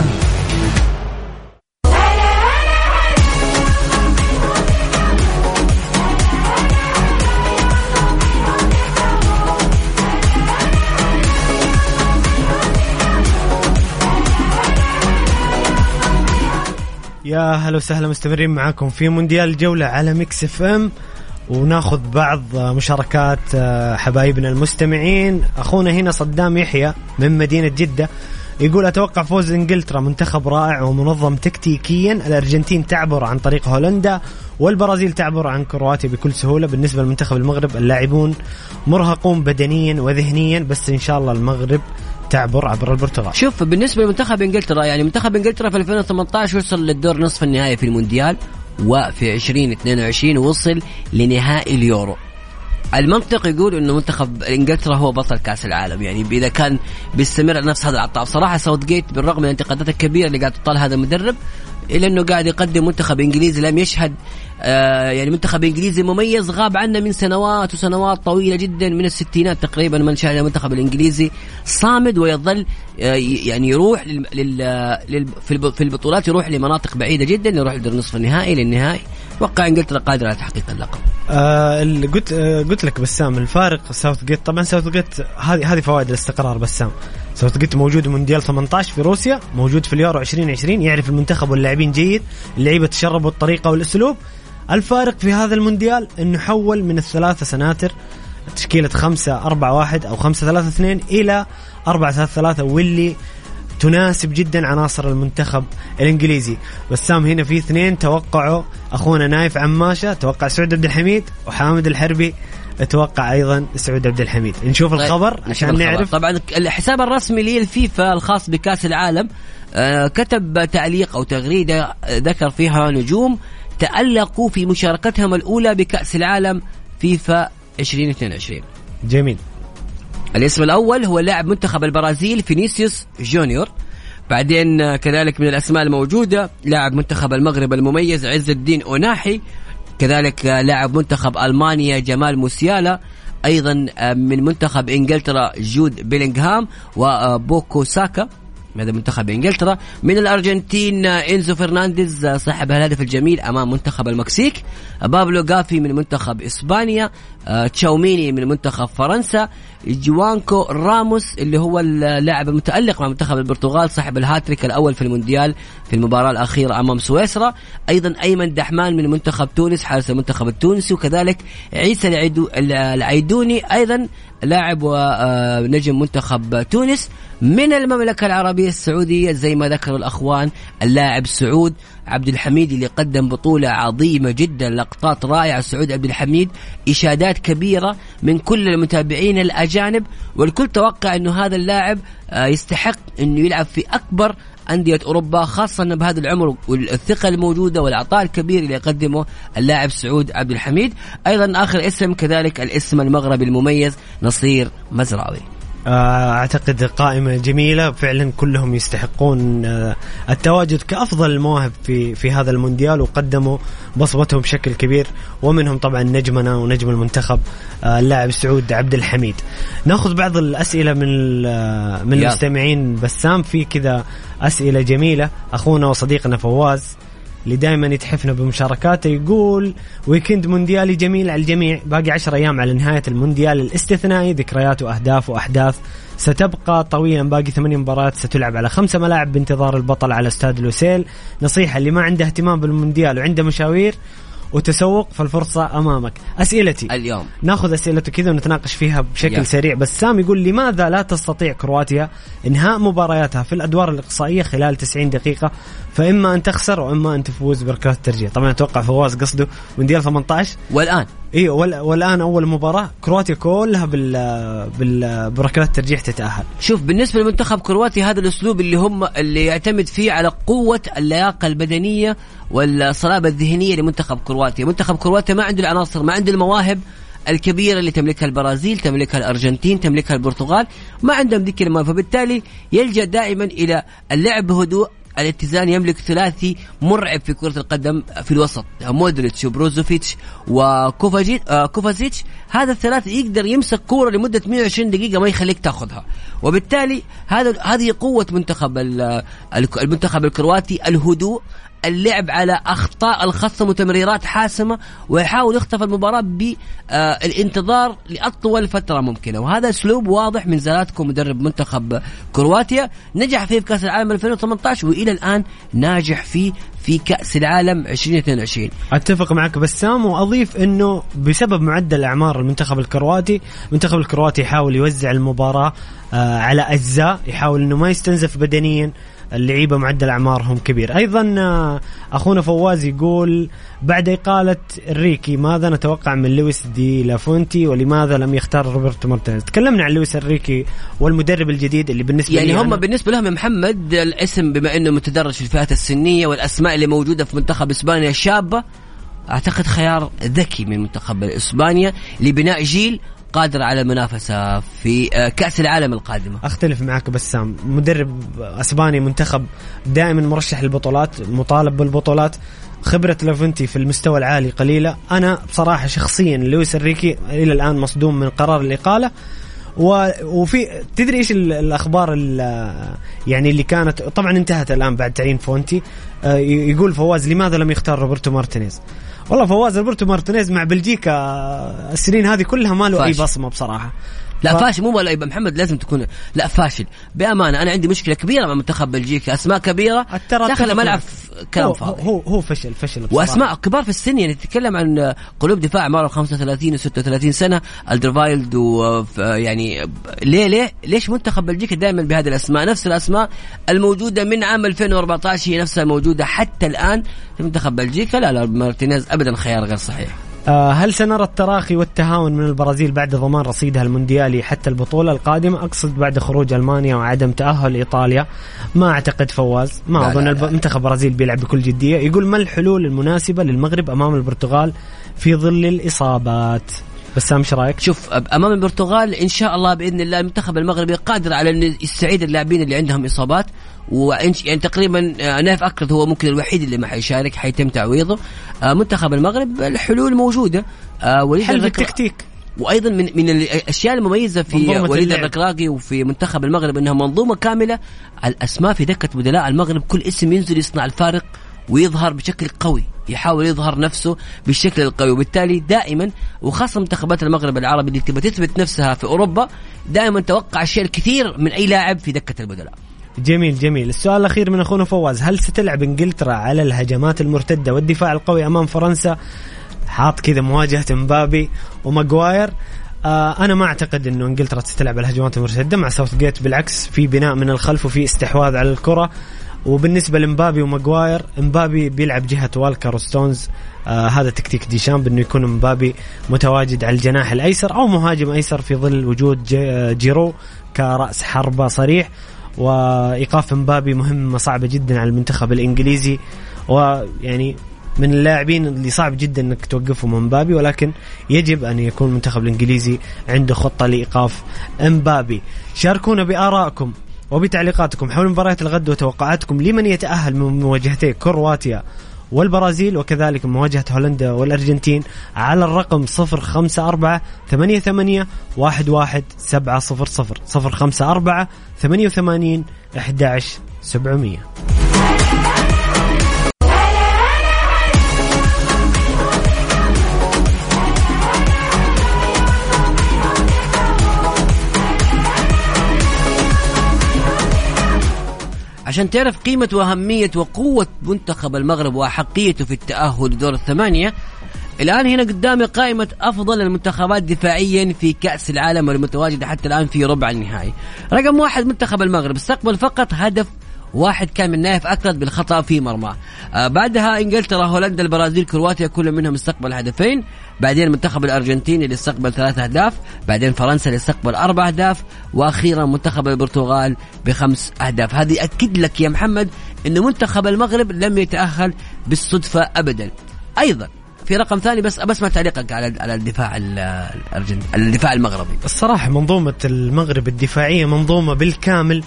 يا هلا وسهلا، مستمرين معاكم في مونديال الجولة على ميكس اف ام، وناخذ بعض مشاركات حبايبنا المستمعين. أخونا هنا صدام يحيى من مدينة جدة يقول: أتوقع فوز إنجلترا، منتخب رائع ومنظم تكتيكيا. الأرجنتين تعبر عن طريق هولندا، والبرازيل تعبر عن كرواتيا بكل سهولة. بالنسبة لمنتخب المغرب، اللاعبون مرهقون بدنيا وذهنيا، بس إن شاء الله المغرب تعبر عبر البرتغال. شوف، بالنسبة لمنتخب إنجلترا، يعني منتخب إنجلترا في 2018 وصل للدور نصف النهائي في المونديال، وفي 2022 وصل لنهائي اليورو. المنطق يقول أنه منتخب إنجلترا هو بطل كأس العالم، يعني إذا كان بيستمر على نفس هذا العطاء. بصراحة ساوثجيت بالرغم من الانتقادات الكبيرة اللي قاعد تطال هذا المدرب، إلا أنه قاعد يقدم منتخب إنجليزي لم يشهد يعني منتخب إنجليزي مميز غاب عنا من سنوات وسنوات طويلة جدا، من الستينات تقريبا من شهد المنتخب الإنجليزي صامد، ويظل يعني يروح في البطولات، يروح لمناطق بعيدة جدا، يروح للنصف النهائي للنهائي. أتوقع إنجلترا قادرة على تحقيق اللقب. قلت لك بسام الفارق ساوثجيت. طبعا ساوثجيت هذه فوائد الاستقرار بسام. ساوثجيت موجود مونديال 18 في روسيا, موجود في اليورو 2020, يعرف المنتخب واللاعبين جيد, اللعيبة تشربوا الطريقة والأسلوب. الفارق في هذا المونديال إنه حول من الثلاثة سناتر تشكيلة 5-4-1 أو 5-3-2 إلى 4-3-3 واللي تناسب جدا عناصر المنتخب الإنجليزي. بسام هنا في اثنين توقعوا, أخونا نايف عماشة توقع سعود عبد الحميد, وحامد الحربي توقع أيضا سعود عبد الحميد. نشوف الخبر عشان نعرف. طبعا الحساب الرسمي للفيفا الخاص بكأس العالم كتب تعليق أو تغريدة ذكر فيها نجوم تألقوا في مشاركتهم الأولى بكأس العالم فيفا 2022. جميل. الاسم الأول هو لاعب منتخب البرازيل فينيسيوس جونيور, بعدين كذلك من الأسماء الموجودة لاعب منتخب المغرب المميز عز الدين أوناحي, كذلك لاعب منتخب ألمانيا جمال موسيالا, أيضا من منتخب إنجلترا جود بيلينغهام وبوكو ساكا, هذا منتخب إنجلترا. من الأرجنتين إنزو فرنانديز صاحب الهدف الجميل أمام منتخب المكسيك, بابلو غافي من منتخب إسبانيا, تشاوميني من منتخب فرنسا, جوانكو راموس اللي هو اللاعب المتألق مع منتخب البرتغال صاحب الهاتريك الأول في المونديال في المباراة الأخيرة أمام سويسرا, أيضا أيمن دحمان من منتخب تونس حارس المنتخب التونسي, وكذلك عيسى العيدوني أيضا لاعب ونجم منتخب تونس. من المملكة العربية السعودية زي ما ذكر الأخوان اللاعب سعود عبد الحميد اللي قدم بطولة عظيمة جدا, لقطات رائعة سعود عبد الحميد, إشادات كبيرة من كل المتابعين الأجانب, والكل توقع أنه هذا اللاعب يستحق أنه يلعب في أكبر أندية أوروبا, خاصة بهذا العمر والثقة الموجودة والعطاء الكبير اللي يقدمه اللاعب سعود عبد الحميد. أيضا آخر اسم كذلك الاسم المغربي المميز نصير مزراوي. أعتقد قائمة جميلة فعلا, كلهم يستحقون التواجد كأفضل المواهب في هذا المونديال, وقدموا بصمتهم بشكل كبير, ومنهم طبعا نجمنا ونجم المنتخب اللاعب سعود عبد الحميد. نأخذ بعض الأسئلة من المستمعين بسام, في كذا أسئلة جميلة. أخونا وصديقنا فواز اللي دائما يتحفنا بمشاركاته يقول ويكند مونديالي جميل على الجميع, باقي 10 أيام على نهاية المونديال الاستثنائي, ذكريات وأهداف وأحداث ستبقى طويلا, باقي 8 مباريات ستلعب على 5 ملاعب بانتظار البطل على استاد لوسيل. نصيحة اللي ما عنده اهتمام بالمونديال وعنده مشاوير وتسوق فالفرصة أمامك. أسئلتي اليوم ناخذ أسئلته كذا ونتناقش فيها بشكل سريع. بسام يقول لماذا لا تستطيع كرواتيا إنهاء مبارياتها في الأدوار الإقصائية خلال 90 دقيقة, فإما أن تخسر وإما أن تفوز بركلات الترجيح. طبعا أتوقع فواز قصده مونديال 18 والآن والآن أول مباراة كرواتيا كلها بركلات الترجيح تتأهل. شوف بالنسبة لمنتخب كرواتيا هذا الأسلوب اللي يعتمد فيه على قوة اللياقة البدنية والصلابة الذهنية لمنتخب كرواتيا. منتخب كرواتيا ما عنده العناصر, ما عنده المواهب الكبيرة اللي تملكها البرازيل, تملكها الأرجنتين, تملكها البرتغال, ما عندهم ذيك المواهب, فبالتالي يلجأ دائما إلى اللعب بهدوء. الاتزان يملك ثلاثي مرعب في كرة القدم في الوسط, مودريتش وبروزوفيتش وكوفازيتش, هذا الثلاثي يقدر يمسك كرة لمدة 120 دقيقة ما يخليك تاخذها, وبالتالي هذه قوة المنتخب الكرواتي, الهدوء, اللعب على أخطاء الخصم وتمريرات حاسمة, ويحاول يخطف المباراة بالانتظار لأطول فترة ممكنة, وهذا أسلوب واضح من زلاتكو مدرب منتخب كرواتيا, نجح فيه في كأس العالم 2018 وإلى الآن ناجح فيه في كأس العالم 2022. أتفق معك بسام, وأضيف أنه بسبب معدل أعمار المنتخب الكرواتي يحاول يوزع المباراة على أجزاء, يحاول أنه ما يستنزف بدنيا اللعيبة, معدل أعمارهم كبير. أيضا أخونا فواز يقول بعد إقالة الريكي ماذا نتوقع من لويس دي لافونتي ولماذا لم يختار روبرت مارتينيز؟ تكلمنا عن لويس الريكي والمدرب الجديد اللي بالنسبة يعني هم بالنسبة لهم محمد الاسم, بما أنه متدرج في الفئات السنية والأسماء اللي موجودة في منتخب إسبانيا الشابة, أعتقد خيار ذكي من منتخب إسبانيا لبناء جيل قادر على المنافسة في كأس العالم القادمة. أختلف معك بسام, مدرب أسباني منتخب دائما مرشح للبطولات, مطالب بالبطولات, خبرة لافنتي في المستوى العالي قليلة. أنا بصراحة شخصيا لويس الريكي إلى الآن مصدوم من قرار الإقالة, وفي تدري إيش الأخبار اللي كانت, طبعا انتهت الآن بعد تعيين فونتي, يقول فواز لماذا لم يختار روبرتو مارتينيز؟ والله فواز روبرتو مارتينيز مع بلجيكا السنين هذه كلها ما له أي بصمة بصراحة. لا فاشل مو ملاعب محمد لازم تكون لا فاشل بأمانة. أنا عندي مشكلة كبيرة مع منتخب بلجيكا, أسماء كبيرة دخل ملعب كان فاضي. هو فشل بصراحة. وأسماء كبار في السن, يعني تتكلم عن قلوب دفاع مارو 35 و 36 سنة, ألدرفايلد, ويعني ليش منتخب بلجيكا دائما بهذه الأسماء, نفس الأسماء الموجودة من عام 2014 هي نفسها موجودة حتى الآن في منتخب بلجيكا. لا مارتينيز أبدا خيار غير صحيح. هل سنرى التراخي والتهاون من البرازيل بعد ضمان رصيدها المونديالي حتى البطولة القادمة؟ أقصد بعد خروج ألمانيا وعدم تأهل إيطاليا. ما أعتقد فواز, ما أظن المنتخب البرازيل بيلعب بكل جدية. يقول ما الحلول المناسبة للمغرب أمام البرتغال في ظل الإصابات؟ بسام ايش رايك؟ شوف, امام البرتغال ان شاء الله باذن الله المنتخب المغربي قادر على ان يستعيد اللاعبين اللي عندهم اصابات, يعني تقريبا نايف اكرت هو ممكن الوحيد اللي ما حيشارك, حيتم تعويضه. منتخب المغرب الحلول موجوده, حل التكتيك, وايضا من الاشياء المميزه في وليد الركراقي وفي منتخب المغرب انها منظومه كامله على الاسماء في دكه بدلاء المغرب. كل اسم ينزل يصنع الفارق ويظهر بشكل قوي, يحاول يظهر نفسه بالشكل القوي, وبالتالي دائما وخاصة منتخبات المغرب العربي اللي تبغى تثبت نفسها في أوروبا دائما توقع الشيء الكثير من أي لاعب في دكة البدلاء. جميل. السؤال الأخير من أخونا فواز, هل ستلعب إنجلترا على الهجمات المرتدة والدفاع القوي أمام فرنسا؟ حاط كذا مواجهة مبابي وماغواير. أنا ما أعتقد أنه إنجلترا تستلعب على الهجمات المرتدة مع ساوثجيت, بالعكس في بناء من الخلف وفي استحواذ على الكرة. وبالنسبة لمبابي وماغواير, مبابي بيلعب جهة والكر وستونز, هذا تكتيك ديشام بأنه يكون مبابي متواجد على الجناح الأيسر أو مهاجم أيسر في ظل وجود جيرو كرأس حربة صريح. وإيقاف مبابي مهمة صعبة جدا على المنتخب الإنجليزي, ويعني من اللاعبين اللي صعب جدا أنك توقفهم مبابي, ولكن يجب أن يكون المنتخب الإنجليزي عنده خطة لإيقاف مبابي. شاركونا بآرائكم وبتعليقاتكم حول مباريات الغد وتوقعاتكم لمن يتأهل من مواجهتي كرواتيا والبرازيل, وكذلك مواجهة هولندا والأرجنتين, على الرقم 054-88-11700 054-88-11700. عشان تعرف قيمة وأهمية وقوة منتخب المغرب وأحقيته في التأهل لدور الثمانية, الآن هنا قدامي قائمة أفضل المنتخبات دفاعيا في كأس العالم المتواجدة حتى الآن في ربع النهائي. رقم 1 منتخب المغرب, استقبل فقط هدف واحد كان من نايف أكرد بالخطأ في مرمى. بعدها إنجلترا, هولندا, البرازيل, كرواتيا كل منهم استقبل هدفين. بعدين منتخب الأرجنتين اللي استقبل 3 أهداف, بعدين فرنسا اللي استقبل 4 أهداف, وأخيرا منتخب البرتغال ب5 أهداف. هذه أكد لك يا محمد أن منتخب المغرب لم يتأهل بالصدفة أبدا. أيضا في رقم ثاني, بس ما تعليقك على الدفاع المغربي. الصراحة منظومة المغرب الدفاعية منظومة بالكامل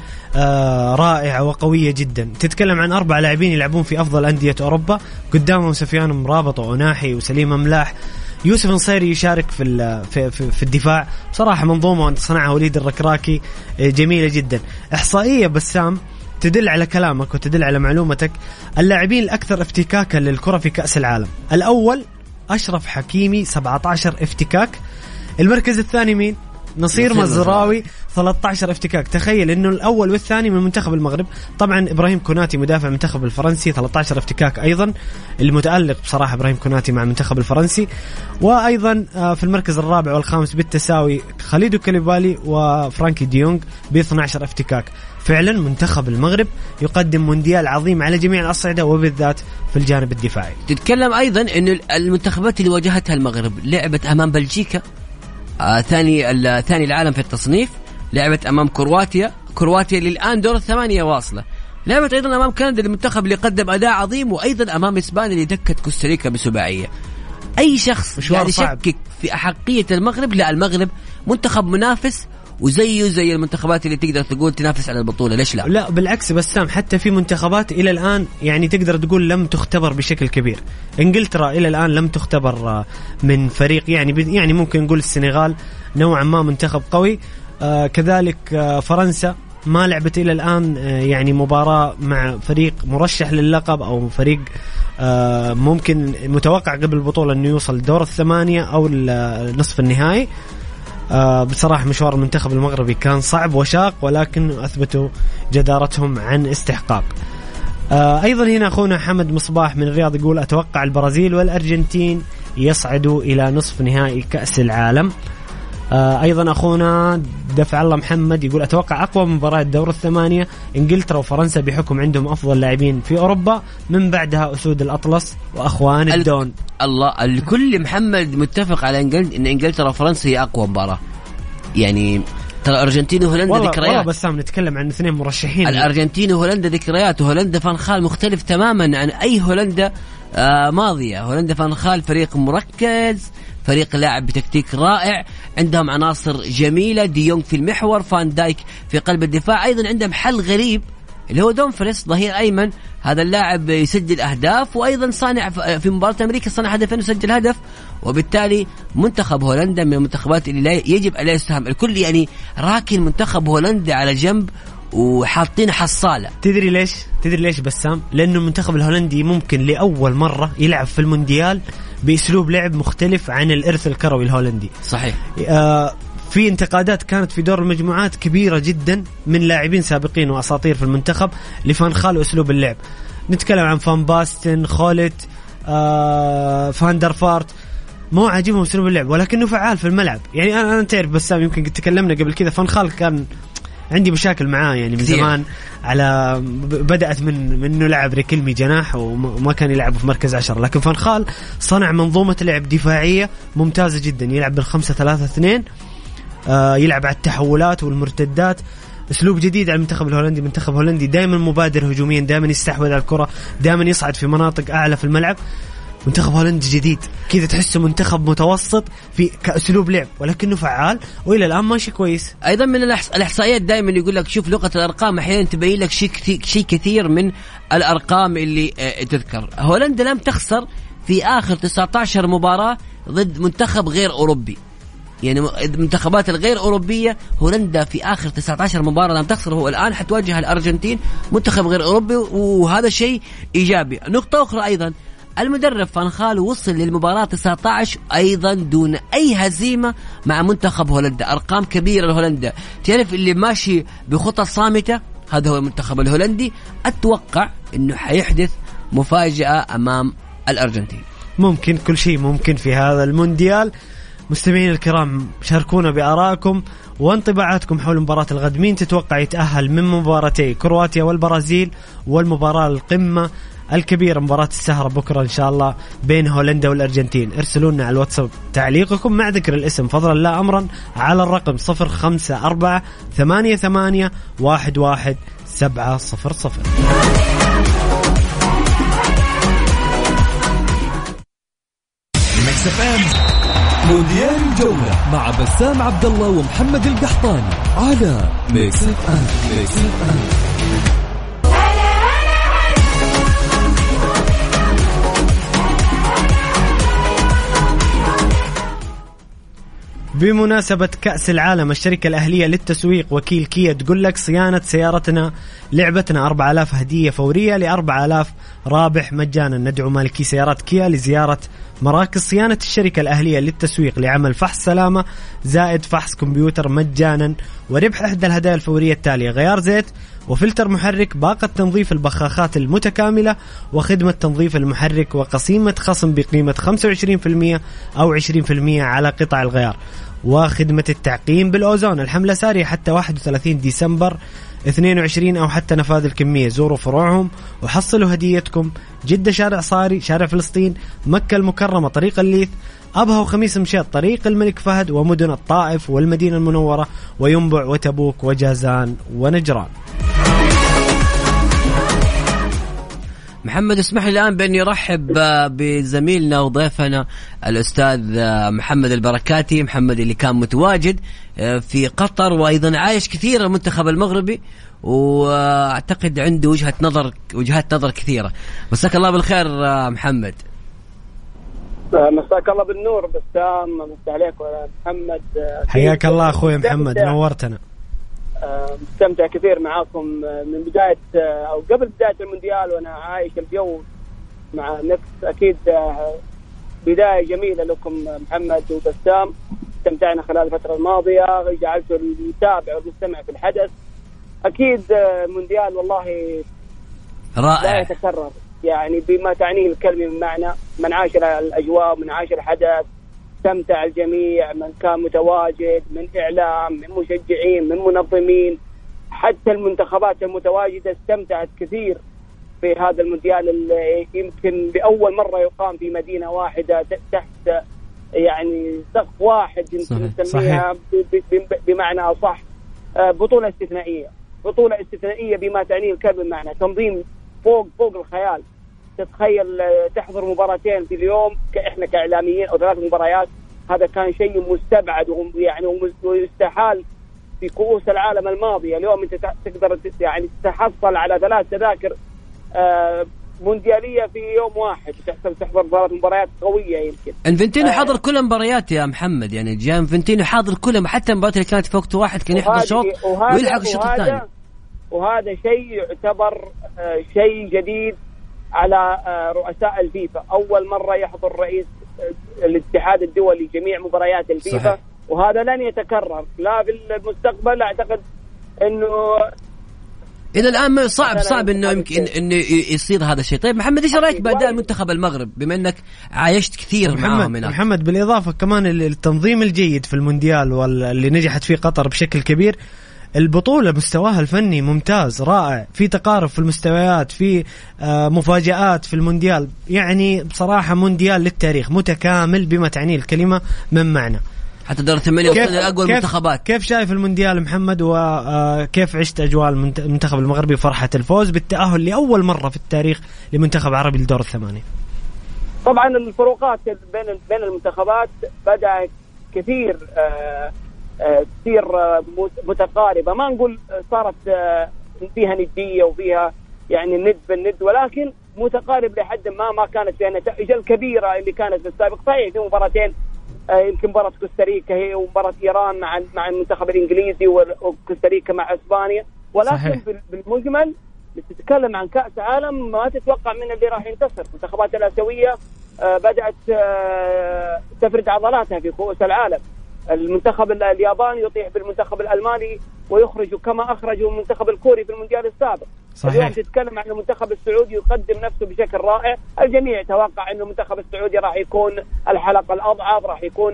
رائعة وقوية جدا. تتكلم عن 4 لاعبين يلعبون في أفضل أندية أوروبا, قدامهم سفيان مرابط وأناحي وسليم أملاح, يوسف نصيري يشارك في الدفاع. بصراحة منظومة صنعها وليد الركراكي جميلة جدا. إحصائية بسام تدل على كلامك وتدل على معلومتك, اللاعبين الأكثر افتكاكا للكرة في كأس العالم, الأول أشرف حكيمي 17 افتكاك, المركز الثاني مين؟ نصير مزراوي 13 افتكاك. تخيل أنه الأول والثاني من منتخب المغرب. طبعا إبراهيم كوناتي مدافع منتخب الفرنسي 13 افتكاك أيضا, المتألق بصراحة إبراهيم كوناتي مع منتخب الفرنسي. وأيضا في المركز الرابع والخامس بالتساوي خليدو كوليبالي وفرانكي ديونغ ب12 افتكاك. فعلا منتخب المغرب يقدم مونديال عظيم على جميع الأصعدة وبالذات في الجانب الدفاعي. تتكلم أيضا أن المنتخبات اللي واجهتها المغرب لعبت أمام بلجيكا ثاني العالم في التصنيف, لعبت أمام كرواتيا اللي الآن دور الثمانية واصلة, لعبت أيضا أمام كندا المنتخب اللي قدم أداء عظيم, وأيضا أمام إسبانيا اللي دكت كوستاريكا بسباعية. أي شخص يعني يشكك في أحقية المغرب, لا المغرب منتخب منافس وزيه زي المنتخبات اللي تقدر تقول تنافس على البطولة. ليش لا بالعكس بسام, حتى في منتخبات إلى الآن يعني تقدر تقول لم تختبر بشكل كبير. إنجلترا إلى الآن لم تختبر من فريق, يعني ممكن نقول السنغال نوعا ما منتخب قوي, كذلك فرنسا ما لعبت إلى الآن يعني مباراة مع فريق مرشح لللقب أو فريق ممكن متوقع قبل البطولة أنه يوصل دور الثمانية أو النصف النهائي. بصراحة مشوار المنتخب المغربي كان صعب وشاق، ولكن أثبتوا جدارتهم عن استحقاق. أيضا هنا أخونا حمد مصباح من الرياض يقول أتوقع البرازيل والأرجنتين يصعدوا إلى نصف نهائي كأس العالم. أيضا أخونا دفع الله محمد يقول أتوقع أقوى مباراة الدور الثمانية إنجلترا وفرنسا بحكم عندهم أفضل لاعبين في أوروبا، من بعدها أسود الأطلس وأخوان الدون. الله الكل محمد متفق على إن إنجلترا وفرنسا هي أقوى مباراة، يعني ترى الأرجنتين وهولندا ذكريات. والله بس عم نتكلم عن اثنين مرشحين، الأرجنتين وهولندا ذكريات، وهولندا فانخال مختلف تماما عن أي هولندا ماضية. هولندا فانخال فريق مركز، فريق لاعب بتكتيك رائع، عندهم عناصر جميلة، ديونج في المحور، فان دايك في قلب الدفاع، أيضا عندهم حل غريب اللي هو دومفريس ظهير أيمن، هذا اللاعب يسجل أهداف وأيضا صانع في مباراة أمريكا، صنع هدفين وسجل هدف، وبالتالي منتخب هولندا من المنتخبات اللي لا يجب أن يسهم الكل، يعني راكن منتخب هولندا على جنب وحاطين حصالة. تدري ليش بسام؟ لأنه المنتخب الهولندي ممكن لأول مرة يلعب في المونديال بأسلوب لعب مختلف عن الإرث الكروي الهولندي. صحيح. في انتقادات كانت في دور المجموعات كبيرة جدا من لاعبين سابقين وأساطير في المنتخب لفان خال وأسلوب اللعب. نتكلم عن فان باستن، خولت، فان در فارت، مو عاجبهم أسلوب اللعب ولكنه فعال في الملعب. يعني أنا تعرف بسام، يمكن تكلمنا قبل كذا، فان خال كان عندي مشاكل معاه يعني من زمان، على بدأت من إنه لعب ريكلمي جناح وما كان يلعب في مركز 10، لكن فان خال صنع منظومة لعب دفاعية ممتازة جدا، يلعب بال5-3-2، يلعب على التحولات والمرتدات، أسلوب جديد على المنتخب الهولندي. منتخب هولندي دائما مبادر هجوميا، دائما يستحوذ على الكرة، دائما يصعد في مناطق أعلى في الملعب. منتخب هولندي جديد كذا، تحسه منتخب متوسط في كأسلوب لعب ولكنه فعال، وإلى الآن ماشي كويس. أيضا من الإحصائيات دائما يقول لك شوف لغة الأرقام، أحيانا تبين لك شيء كثير من الأرقام اللي تذكر. هولندا لم تخسر في آخر 19 مباراة ضد منتخب غير أوروبي، يعني منتخبات الغير أوروبية هولندا في آخر 19 مباراة لم تخسر. هو الآن حتواجه الأرجنتين منتخب غير أوروبي، وهذا شيء إيجابي. نقطة أخرى أيضا، المدرب فان خال وصل للمباراة 19 أيضا دون أي هزيمة مع منتخب هولندا، أرقام كبيرة لهولندا. تعرف اللي ماشي بخطة صامتة هذا هو المنتخب الهولندي. أتوقع أنه حيحدث مفاجأة أمام الأرجنتين، ممكن كل شيء ممكن في هذا المونديال. مستمعين الكرام، شاركونا بأراءكم وانطباعاتكم حول مباراة الغد. مين تتوقع يتأهل من مباراتي كرواتيا والبرازيل، والمباراة القمة الكبيرة مباراة السهرة بكرة إن شاء الله بين هولندا والأرجنتين؟ ارسلوا لنا على الواتساب تعليقكم مع ذكر الاسم فضلا لا أمرا على الرقم 0548811700. مونديال الجولة مع بسام عبد الله ومحمد القحطاني على ميكس اف ام. بمناسبة كأس العالم، الشركة الأهلية للتسويق وكيل كيا تقول لك صيانة سيارتنا لعبتنا 4000 هدية فورية ل4000 رابح مجانا. ندعو مالكي سيارات كيا لزيارة مراكز صيانة الشركة الأهلية للتسويق لعمل فحص سلامة زائد فحص كمبيوتر مجانا، وربح إحدى الهدايا الفورية التالية: غيار زيت وفلتر محرك، باقة تنظيف البخاخات المتكاملة، وخدمة تنظيف المحرك، وقسيمة خصم بقيمة 25% أو 20% على قطع الغيار، وخدمة التعقيم بالأوزون. الحملة سارية حتى 31 ديسمبر 22 أو حتى نفاذ الكمية. زوروا فروعهم وحصلوا هديتكم: جدة شارع صاري، شارع فلسطين، مكة المكرمة طريق الليث، أبها وخميس مشيط طريق الملك فهد، ومدن الطائف والمدينة المنورة، وينبع وتبوك وجازان ونجران. محمد اسمح لي الآن بأني أرحب بزميلنا وضيفنا الأستاذ محمد البركاتي. محمد اللي كان متواجد في قطر وأيضا عايش كثير المنتخب المغربي، وأعتقد عنده وجهات نظر كثيرة. مساك الله بالخير محمد. مساك الله بالنور بسام، مساك عليك وعلى محمد. حياك الله أخوي محمد، نورتنا. مستمتع كثير معاكم من بداية أو قبل بداية المونديال وأنا عايش الجو مع نفس. أكيد بداية جميلة لكم محمد وبسام، استمتعنا خلال الفترة الماضية، جعلت المتابع والمستمع في الحدث. أكيد المونديال والله رائع لا يتكرر، يعني بما تعنيه الكلمة من معنى، من عاش الأجواء، من عاش الحدث، استمتع الجميع، من كان متواجد، من إعلام، من مشجعين، من منظمين، حتى المنتخبات المتواجدة استمتعت كثير في هذا المونديال اللي يمكن لأول مرة يقام في مدينة واحدة تحت يعني سقف واحد يمكن نسميها بمعنى أصح بطولة استثنائية، بطولة استثنائية بما تعنيه الكلمة معنى، تنظيم فوق الخيال. تتخيل تحضر مباراتين في اليوم كإحنا كإعلاميين أو 3 مباريات، هذا كان شيء مستبعد ويعني ويستحال في كؤوس العالم الماضية. اليوم أنت تقدر يعني تحصل على 3 تذاكر مونديالية في يوم واحد، تحضر 3 مباريات قوية. يمكن انفنتينو حضر كل المباريات يا محمد، يعني جاء انفنتينو حاضر كلهم، حتى المباريات اللي كانت في وقت واحد كان يحضر شوط ويلحق الشوط الثاني، وهذا شيء يعتبر شيء جديد على رؤساء الفيفا. أول مرة يحضر رئيس الاتحاد الدولي جميع مباريات الفيفا. صحيح. وهذا لن يتكرر لا في المستقبل، أعتقد أنه إذا الآن صعب أنه يمكن أنه يصير هذا الشيء. طيب محمد إيش رأيك بأداء منتخب المغرب بما أنك عايشت كثير معهم هناك؟ محمد بالإضافة كمان التنظيم الجيد في المونديال واللي نجحت فيه قطر بشكل كبير، البطولة مستواها الفني ممتاز رائع، في تقارب في المستويات، في مفاجآت في المونديال، يعني بصراحة مونديال للتاريخ متكامل بما تعنيه الكلمة من معنى. حتى دور 8 وصل لأقوى المنتخبات. كيف شايف المونديال محمد وكيف عشت أجواء المنتخب المغربي وفرحة الفوز بالتأهل لأول مرة في التاريخ لمنتخب عربي لدور 8؟ طبعا الفروقات بين المنتخبات بدأت كثير كثير متقاربة، ما نقول صارت فيها ندية وفيها يعني ند بالند، ولكن متقارب لحد ما كانت فيها نتائج الكبيرة اللي كانت في السابق. صحيح في مباراتين، يمكن مباراة كوستاريكا هي ومباراة إيران مع المنتخب الإنجليزي، وكوستاريكا مع إسبانيا، ولكن صحيح. بالمجمل بتتكلم عن كأس عالم ما تتوقع من اللي راح ينتصر. منتخبات الآسيوية بدأت تفرد عضلاتها في كؤوس العالم، المنتخب الياباني يطيح بالمنتخب الألماني ويخرج كما أخرجوا المنتخب الكوري في المونديال السابق. صحيح. اليوم تتكلم عن المنتخب السعودي يقدم نفسه بشكل رائع، الجميع توقع أن المنتخب السعودي راح يكون الحلقة الأضعف، راح يكون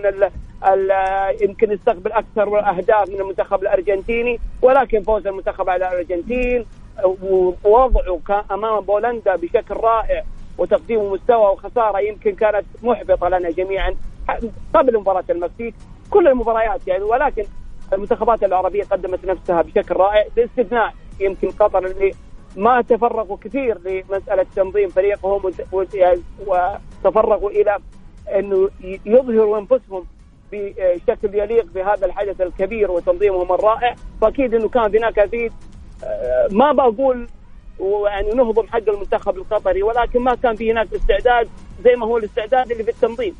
يمكن يستقبل أكثر والأهداف من المنتخب الأرجنتيني، ولكن فوز المنتخب على الأرجنتين ووضعه أمام بولندا بشكل رائع وتقديم مستوى وخسارة يمكن كانت محبطة لنا جميعا قبل مباراة المكسيك، كل المباريات يعني. ولكن المنتخبات العربية قدمت نفسها بشكل رائع، باستثناء يمكن قطر اللي ما تفرغوا كثير لمسألة تنظيم فريقهم وتفرغوا إلى أنه يظهروا أنفسهم بشكل يليق بهذا الحدث الكبير وتنظيمهم الرائع. فأكيد أنه كان هناك أكيد ما بقول يعني نهضم حق المنتخب القطري، ولكن ما كان في هناك استعداد زي ما هو الاستعداد اللي في التنظيم.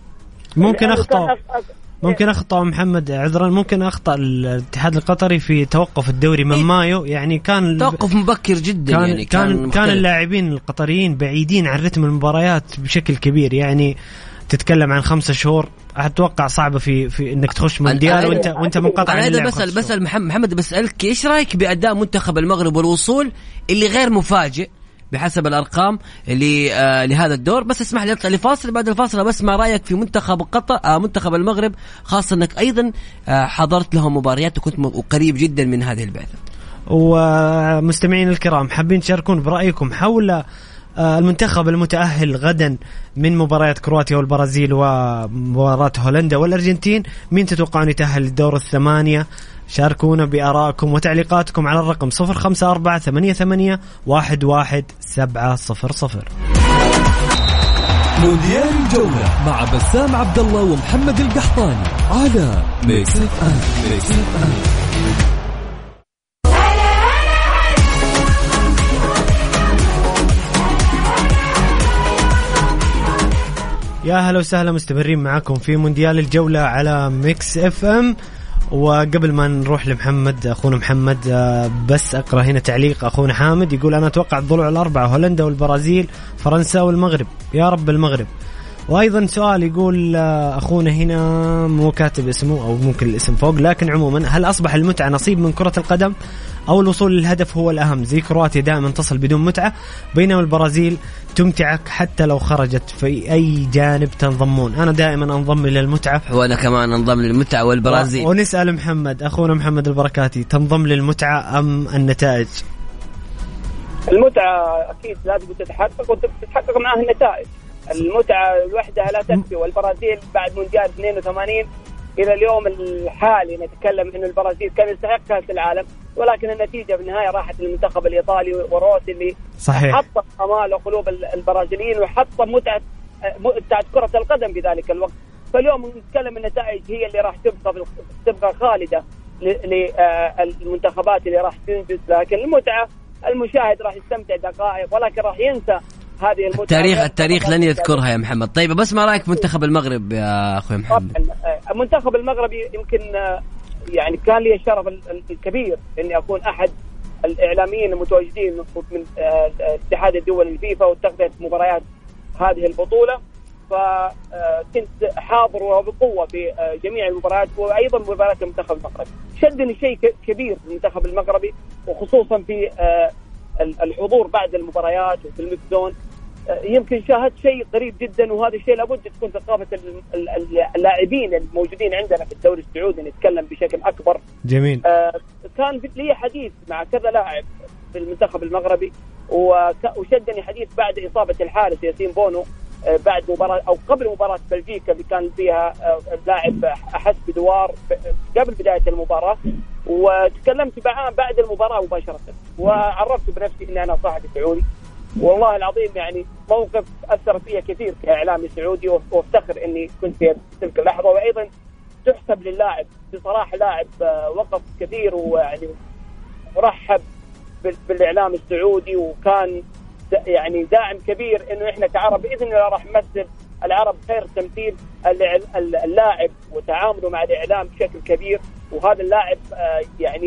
ممكن أخطأ محمد، عذرا، ممكن أخطأ الاتحاد القطري في توقف الدوري من مايو، يعني كان توقف مبكر جدا، كان اللاعبين القطريين بعيدين عن رتم المباريات بشكل كبير، يعني تتكلم عن 5 شهور أتوقع صعبة في إنك تخش مونديال وأنت منقطع عن اللعب. بسأل محمد، بسألك إيش رأيك بأداء منتخب المغرب والوصول اللي غير مفاجئ بحسب الأرقام اللي لهذا الدور؟ بس اسمح لي أطلع لفاصل، بعد الفاصل بس ما رأيك في منتخب قطر منتخب المغرب، خاصة أنك أيضا حضرت لهم مباريات وكنت قريب جدا من هذه البعثة. ومستمعين الكرام حابين تشاركون برأيكم حول المنتخب المتأهل غدا من مباريات كرواتيا والبرازيل ومباراة هولندا والأرجنتين، مين تتوقعون يتأهل للدور 8؟ شاركونا بآرائكم وتعليقاتكم على الرقم 0548811700. مونديال الجولة مع بسام عبد الله ومحمد القحطاني على ميكس اف ام. يا هلا وسهلا، مستمرين معكم في مونديال الجولة على ميكس اف ام. وقبل ما نروح لمحمد أخونا محمد بس أقرأ هنا تعليق أخونا حامد يقول أنا أتوقع الضلوع الأربعة هولندا والبرازيل فرنسا والمغرب، يا رب المغرب. وأيضا سؤال يقول أخونا هنا مو كاتب اسمه أو ممكن الاسم فوق، لكن عموما هل أصبح المتعة نصيب من كرة القدم أو الوصول للهدف هو الأهم؟ زي كرواتيا دائما تصل بدون متعة، بينما البرازيل تمتعك حتى لو خرجت في أي جانب تنضمون. أنا دائما أنضم للمتعة، وأنا كمان أنضم للمتعة والبرازيل. ونسأل محمد أخونا محمد البركاتي، تنضم للمتعة أم النتائج؟ المتعة أكيد لازم تتحقق وتتحقق معها النتائج. المتعة لوحدها لا تكفي، والبرازيل بعد مونديال 82 إلى اليوم الحالي نتكلم إنه البرازيل كان يستحق كأس العالم، ولكن النتيجة بالنهاية راحت للمنتخب الإيطالي وروسي اللي حط أمال وقلوب البرازيليين وحط متعة كرة القدم بذلك الوقت. فاليوم نتكلم النتائج هي اللي راح تبقى خالدة للمنتخبات اللي راح تنجز، لكن المتعة المشاهد راح يستمتع دقائق ولكن راح ينسى هذه المتعة. التاريخ لن يذكرها يا محمد. طيب بس ما رأيك منتخب المغرب يا أخوي محمد؟ المنتخب المغربي يمكن يعني كان لي الشرف الكبير إني أكون أحد الإعلاميين المتواجدين من اتحاد الدول الفيفا واتخذت مباريات هذه البطولة، فكنت حاضر وبقوة بجميع المباريات وأيضا مباريات المنتخب المغربي. شدني شيء كبير المنتخب المغربي وخصوصا في الحضور بعد المباريات وفي المكزون، يمكن شاهدت شيء قريب جدا، وهذا الشيء لابد تكون ثقافة اللاعبين الموجودين عندنا في الدوري السعودي نتكلم بشكل أكبر. جميل. كان لي حديث مع كذا لاعب في المنتخب المغربي، وشدني حديث بعد إصابة الحارس ياسين بونو بعد مباراة أو قبل مباراة بلجيكا اللي كان فيها لاعب أحس بدوار قبل بداية المباراة، وتكلمت معاه بعد المباراة مباشرة وعرفت بنفسي إن أنا صاحب سعودي. والله العظيم يعني موقف أثر فيه كثير كإعلامي سعودي، وافتخر إني كنت في تلك اللحظة، وأيضا تحسب للاعب بصراحة لاعب وقف كثير ويعني رحب بالإعلام السعودي وكان يعني داعم كبير إنه إحنا كعرب بإذن الله راح نمثل العرب خير. تمثيل اللاعب وتعامله مع الإعلام بشكل كبير، وهذا اللاعب يعني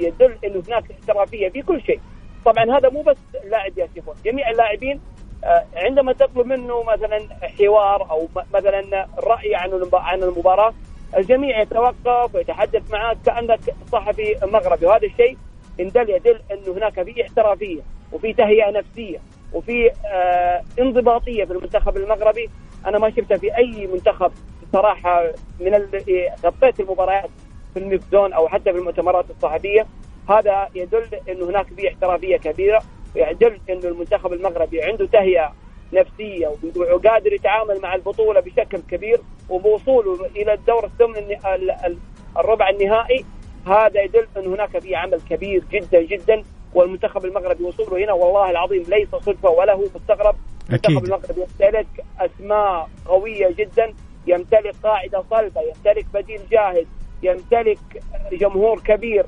يدل إنه هناك احترافية في كل شيء. طبعا هذا مو بس اللاعب ياسفون، جميع اللاعبين عندما تطلب منه مثلا حوار أو مثلا رأي عن المباراة الجميع يتوقف ويتحدث معك كأنك صحفي مغربي، وهذا الشيء يدل إنه هناك في احترافية وفي تهيئة نفسية وفي انضباطية في المنتخب المغربي. أنا ما شفتها في أي منتخب صراحة من غطيت المباريات في المكزون أو حتى في المؤتمرات الصحفية. هذا يدل أنه هناك فيه احترافية كبيرة، ويدل أنه المنتخب المغربي عنده تهيئة نفسية وقادر يتعامل مع البطولة بشكل كبير، وبوصوله إلى الدور الثمن الربع النهائي هذا يدل أنه هناك فيه عمل كبير جدا جدا. والمنتخب المغربي وصوله هنا والله العظيم ليس صدفة ولا هو مستغرب. المنتخب المغربي يمتلك أسماء قوية جدا، يمتلك قاعدة صلبة، يمتلك بديل جاهز، يمتلك جمهور كبير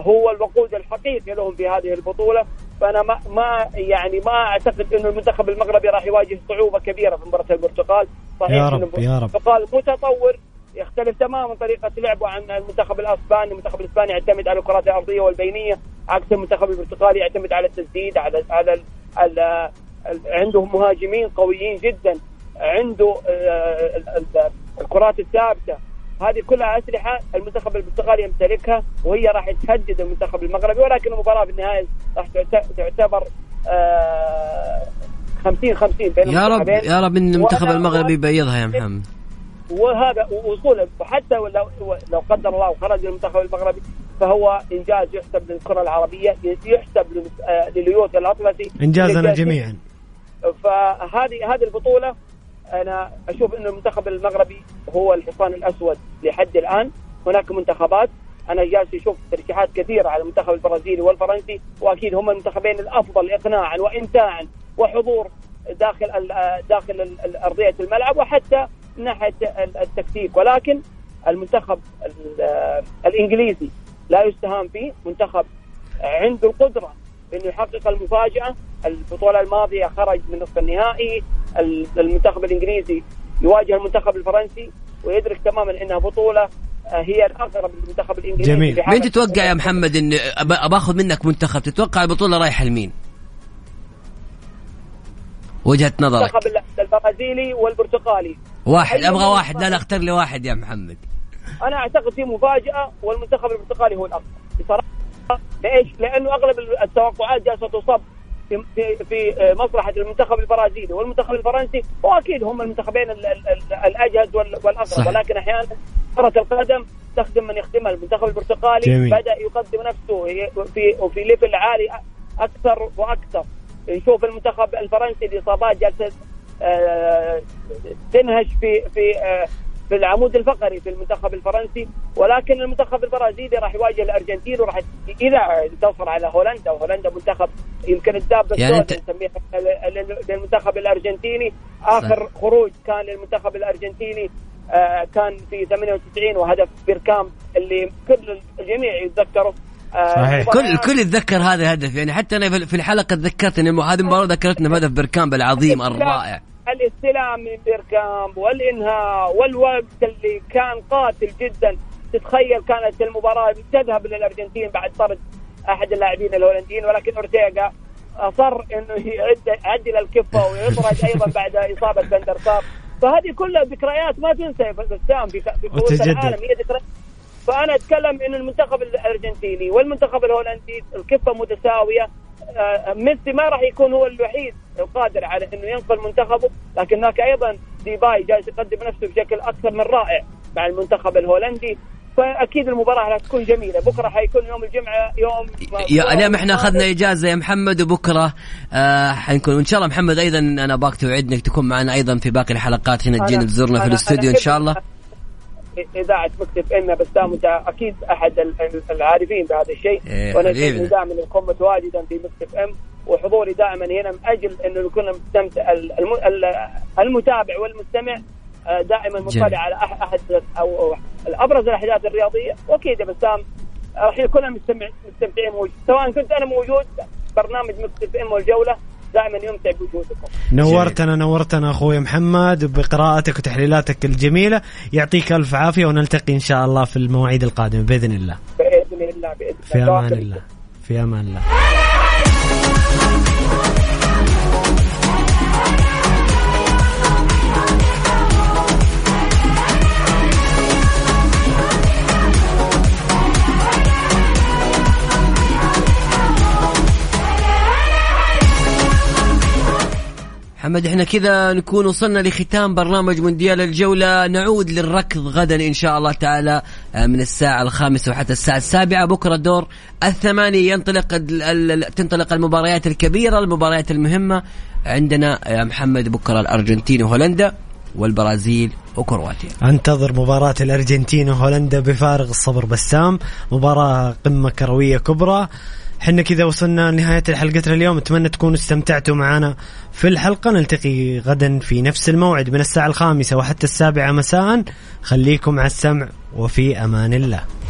هو الوقود الحقيقي لهم في هذه البطولة. فأنا ما أعتقد أن المنتخب المغربي راح يواجه صعوبة كبيرة في مباراة البرتغال. صحيح أن البرتغال متطور يختلف تماما طريقة لعبه عن المنتخب الأسباني. المنتخب الأسباني يعتمد على الكرات الأرضية والبينية، عكس المنتخب البرتغالي يعتمد على التسديد، على عندهم مهاجمين قويين جدا، عنده الكرات الثابتة، هذه كلها أسلحة المنتخب البرتغالي يمتلكها، وهي راح تهدد المنتخب المغربي. ولكن المباراة بالنهاية راح تعتبر 50-50 بين المنتخبين. يا رب إن المنتخب المغربي يبيضها يا محمد، وهذا وصوله. وحتى لو قدر الله خرج المنتخب المغربي فهو إنجاز يحسب للكرة العربية، يحسب لليوت الأطلسي، إنجازنا جميعا. فهذه البطولة أنا أشوف أن المنتخب المغربي هو الحصان الأسود لحد الآن. هناك منتخبات أنا جالس أشوف ترشيحات كثيرة على المنتخب البرازيلي والفرنسي، وأكيد هم المنتخبين الأفضل إقناعا وإمتاعا وحضور داخل أرضية الملعب وحتى من ناحية التكتيك. ولكن المنتخب الإنجليزي لا يستهان فيه، منتخب عنده القدرة إنه يحقق المفاجأة. البطولة الماضية خرج من نصف النهائي، المنتخب الإنجليزي يواجه المنتخب الفرنسي ويدرك تماما إنها بطولة هي الأقرب للمنتخب الإنجليزي. جميل. مين تتوقع يا محمد إن باخذ منك منتخب تتوقع البطولة رايحة لمين؟ وجهة نظرك. منتخب البرازيلي والبرتغالي. واحد أبغى واحد، لا اختار لي واحد يا محمد. أنا أعتقد في مفاجأة والمنتخب البرتغالي هو الأقرب بصراحة. ليش؟ لأنه أغلب التوقعات جالسة تصب في مصلحة المنتخب البرازيلي والمنتخب الفرنسي، وأكيد هم المنتخبين الأجهز والأقرب، ولكن أحيانا كرة القدم تخدم من يخدمها. المنتخب البرتغالي بدأ يقدم نفسه في ليفل عالي أكثر وأكثر. نشوف المنتخب الفرنسي الإصابات جالسة تنهش في العمود الفقري في المنتخب الفرنسي، ولكن المنتخب البرازيلي راح يواجه الأرجنتين، وراح إذا انتصر على هولندا، وهولندا منتخب يمكن الدابة يعني نسميها للمنتخب الأرجنتيني. آخر خروج كان للمنتخب الأرجنتيني كان في 98 وهدف بيركام اللي كل الجميع يتذكره. صحيح. كل يتذكر هذا الهدف، يعني حتى أنا في الحلقة تذكرت إن هذه المباراة ذكرتنا بهدف بيركام العظيم الرائع، الاستلام من بيركام والإنهاء والوقت اللي كان قاتل جدا. تتخيل كانت المباراة تذهب للأرجنتين بعد طرد أحد اللاعبين الهولنديين، ولكن أورتيغا أصر إنه يعدل الكفة ويخرج أيضا بعد إصابة فاندرسار. فهذه كلها ذكريات ما تنسى بسام في كأس العالم، هي ذكريات. فأنا أتكلم إن المنتخب الأرجنتيني والمنتخب الهولندي الكفة متساوية. ميسي ما راح يكون هو الوحيد القادر على انه ينقل منتخبه، لكن هناك ايضا ديباي جالس يقدم نفسه بشكل اكثر من رائع مع المنتخب الهولندي. فاكيد المباراه راح تكون جميله. بكره حيكون يوم الجمعه يوم اليوم احنا اخذنا اجازه يا محمد، وبكره حنكون ان شاء الله. محمد ايضا انا باك توعدنك تكون معنا ايضا في باقي الحلقات هنا، تجينا تزورنا في الاستوديو ان شاء الله. إذاعة مكتب إما بسام أنت أكيد أحد العارفين بهذا الشيء، وأنا دائما أكون متواجدا في مكتب إم، وحضوري دائما هنا من أجل أنه يكون المتابع والمستمع دائما مطلع على أحد أو الأبرز الأحداث الرياضية. وأكيد بسام راح يكون مستمتعين سواء كنت أنا موجود. برنامج مكتب إم والجولة دائما يمتع بوجودكم. نورتنا أخوي محمد بقراءتك وتحليلاتك الجميلة، يعطيك ألف عافية، ونلتقي إن شاء الله في المواعيد القادمة بإذن الله. في أمان الله. في أمان الله. محمد احنا كذا نكون وصلنا لختام برنامج مونديال الجولة. نعود للركض غدا إن شاء الله تعالى من الساعة 5 وحتى الساعة 7. بكرة دور 8 تنطلق المباريات الكبيرة، المباريات المهمة عندنا يا محمد. بكرة الأرجنتين وهولندا، والبرازيل وكرواتيا. انتظر مباراة الأرجنتين وهولندا بفارغ الصبر بسام، مباراة قمة كروية كبرى. حنا كذا وصلنا لنهاية حلقتنا اليوم، أتمنى تكونوا استمتعتوا معنا في الحلقة. نلتقي غدا في نفس الموعد من الساعة 5 وحتى 7 مساء. خليكم على السمع، وفي أمان الله.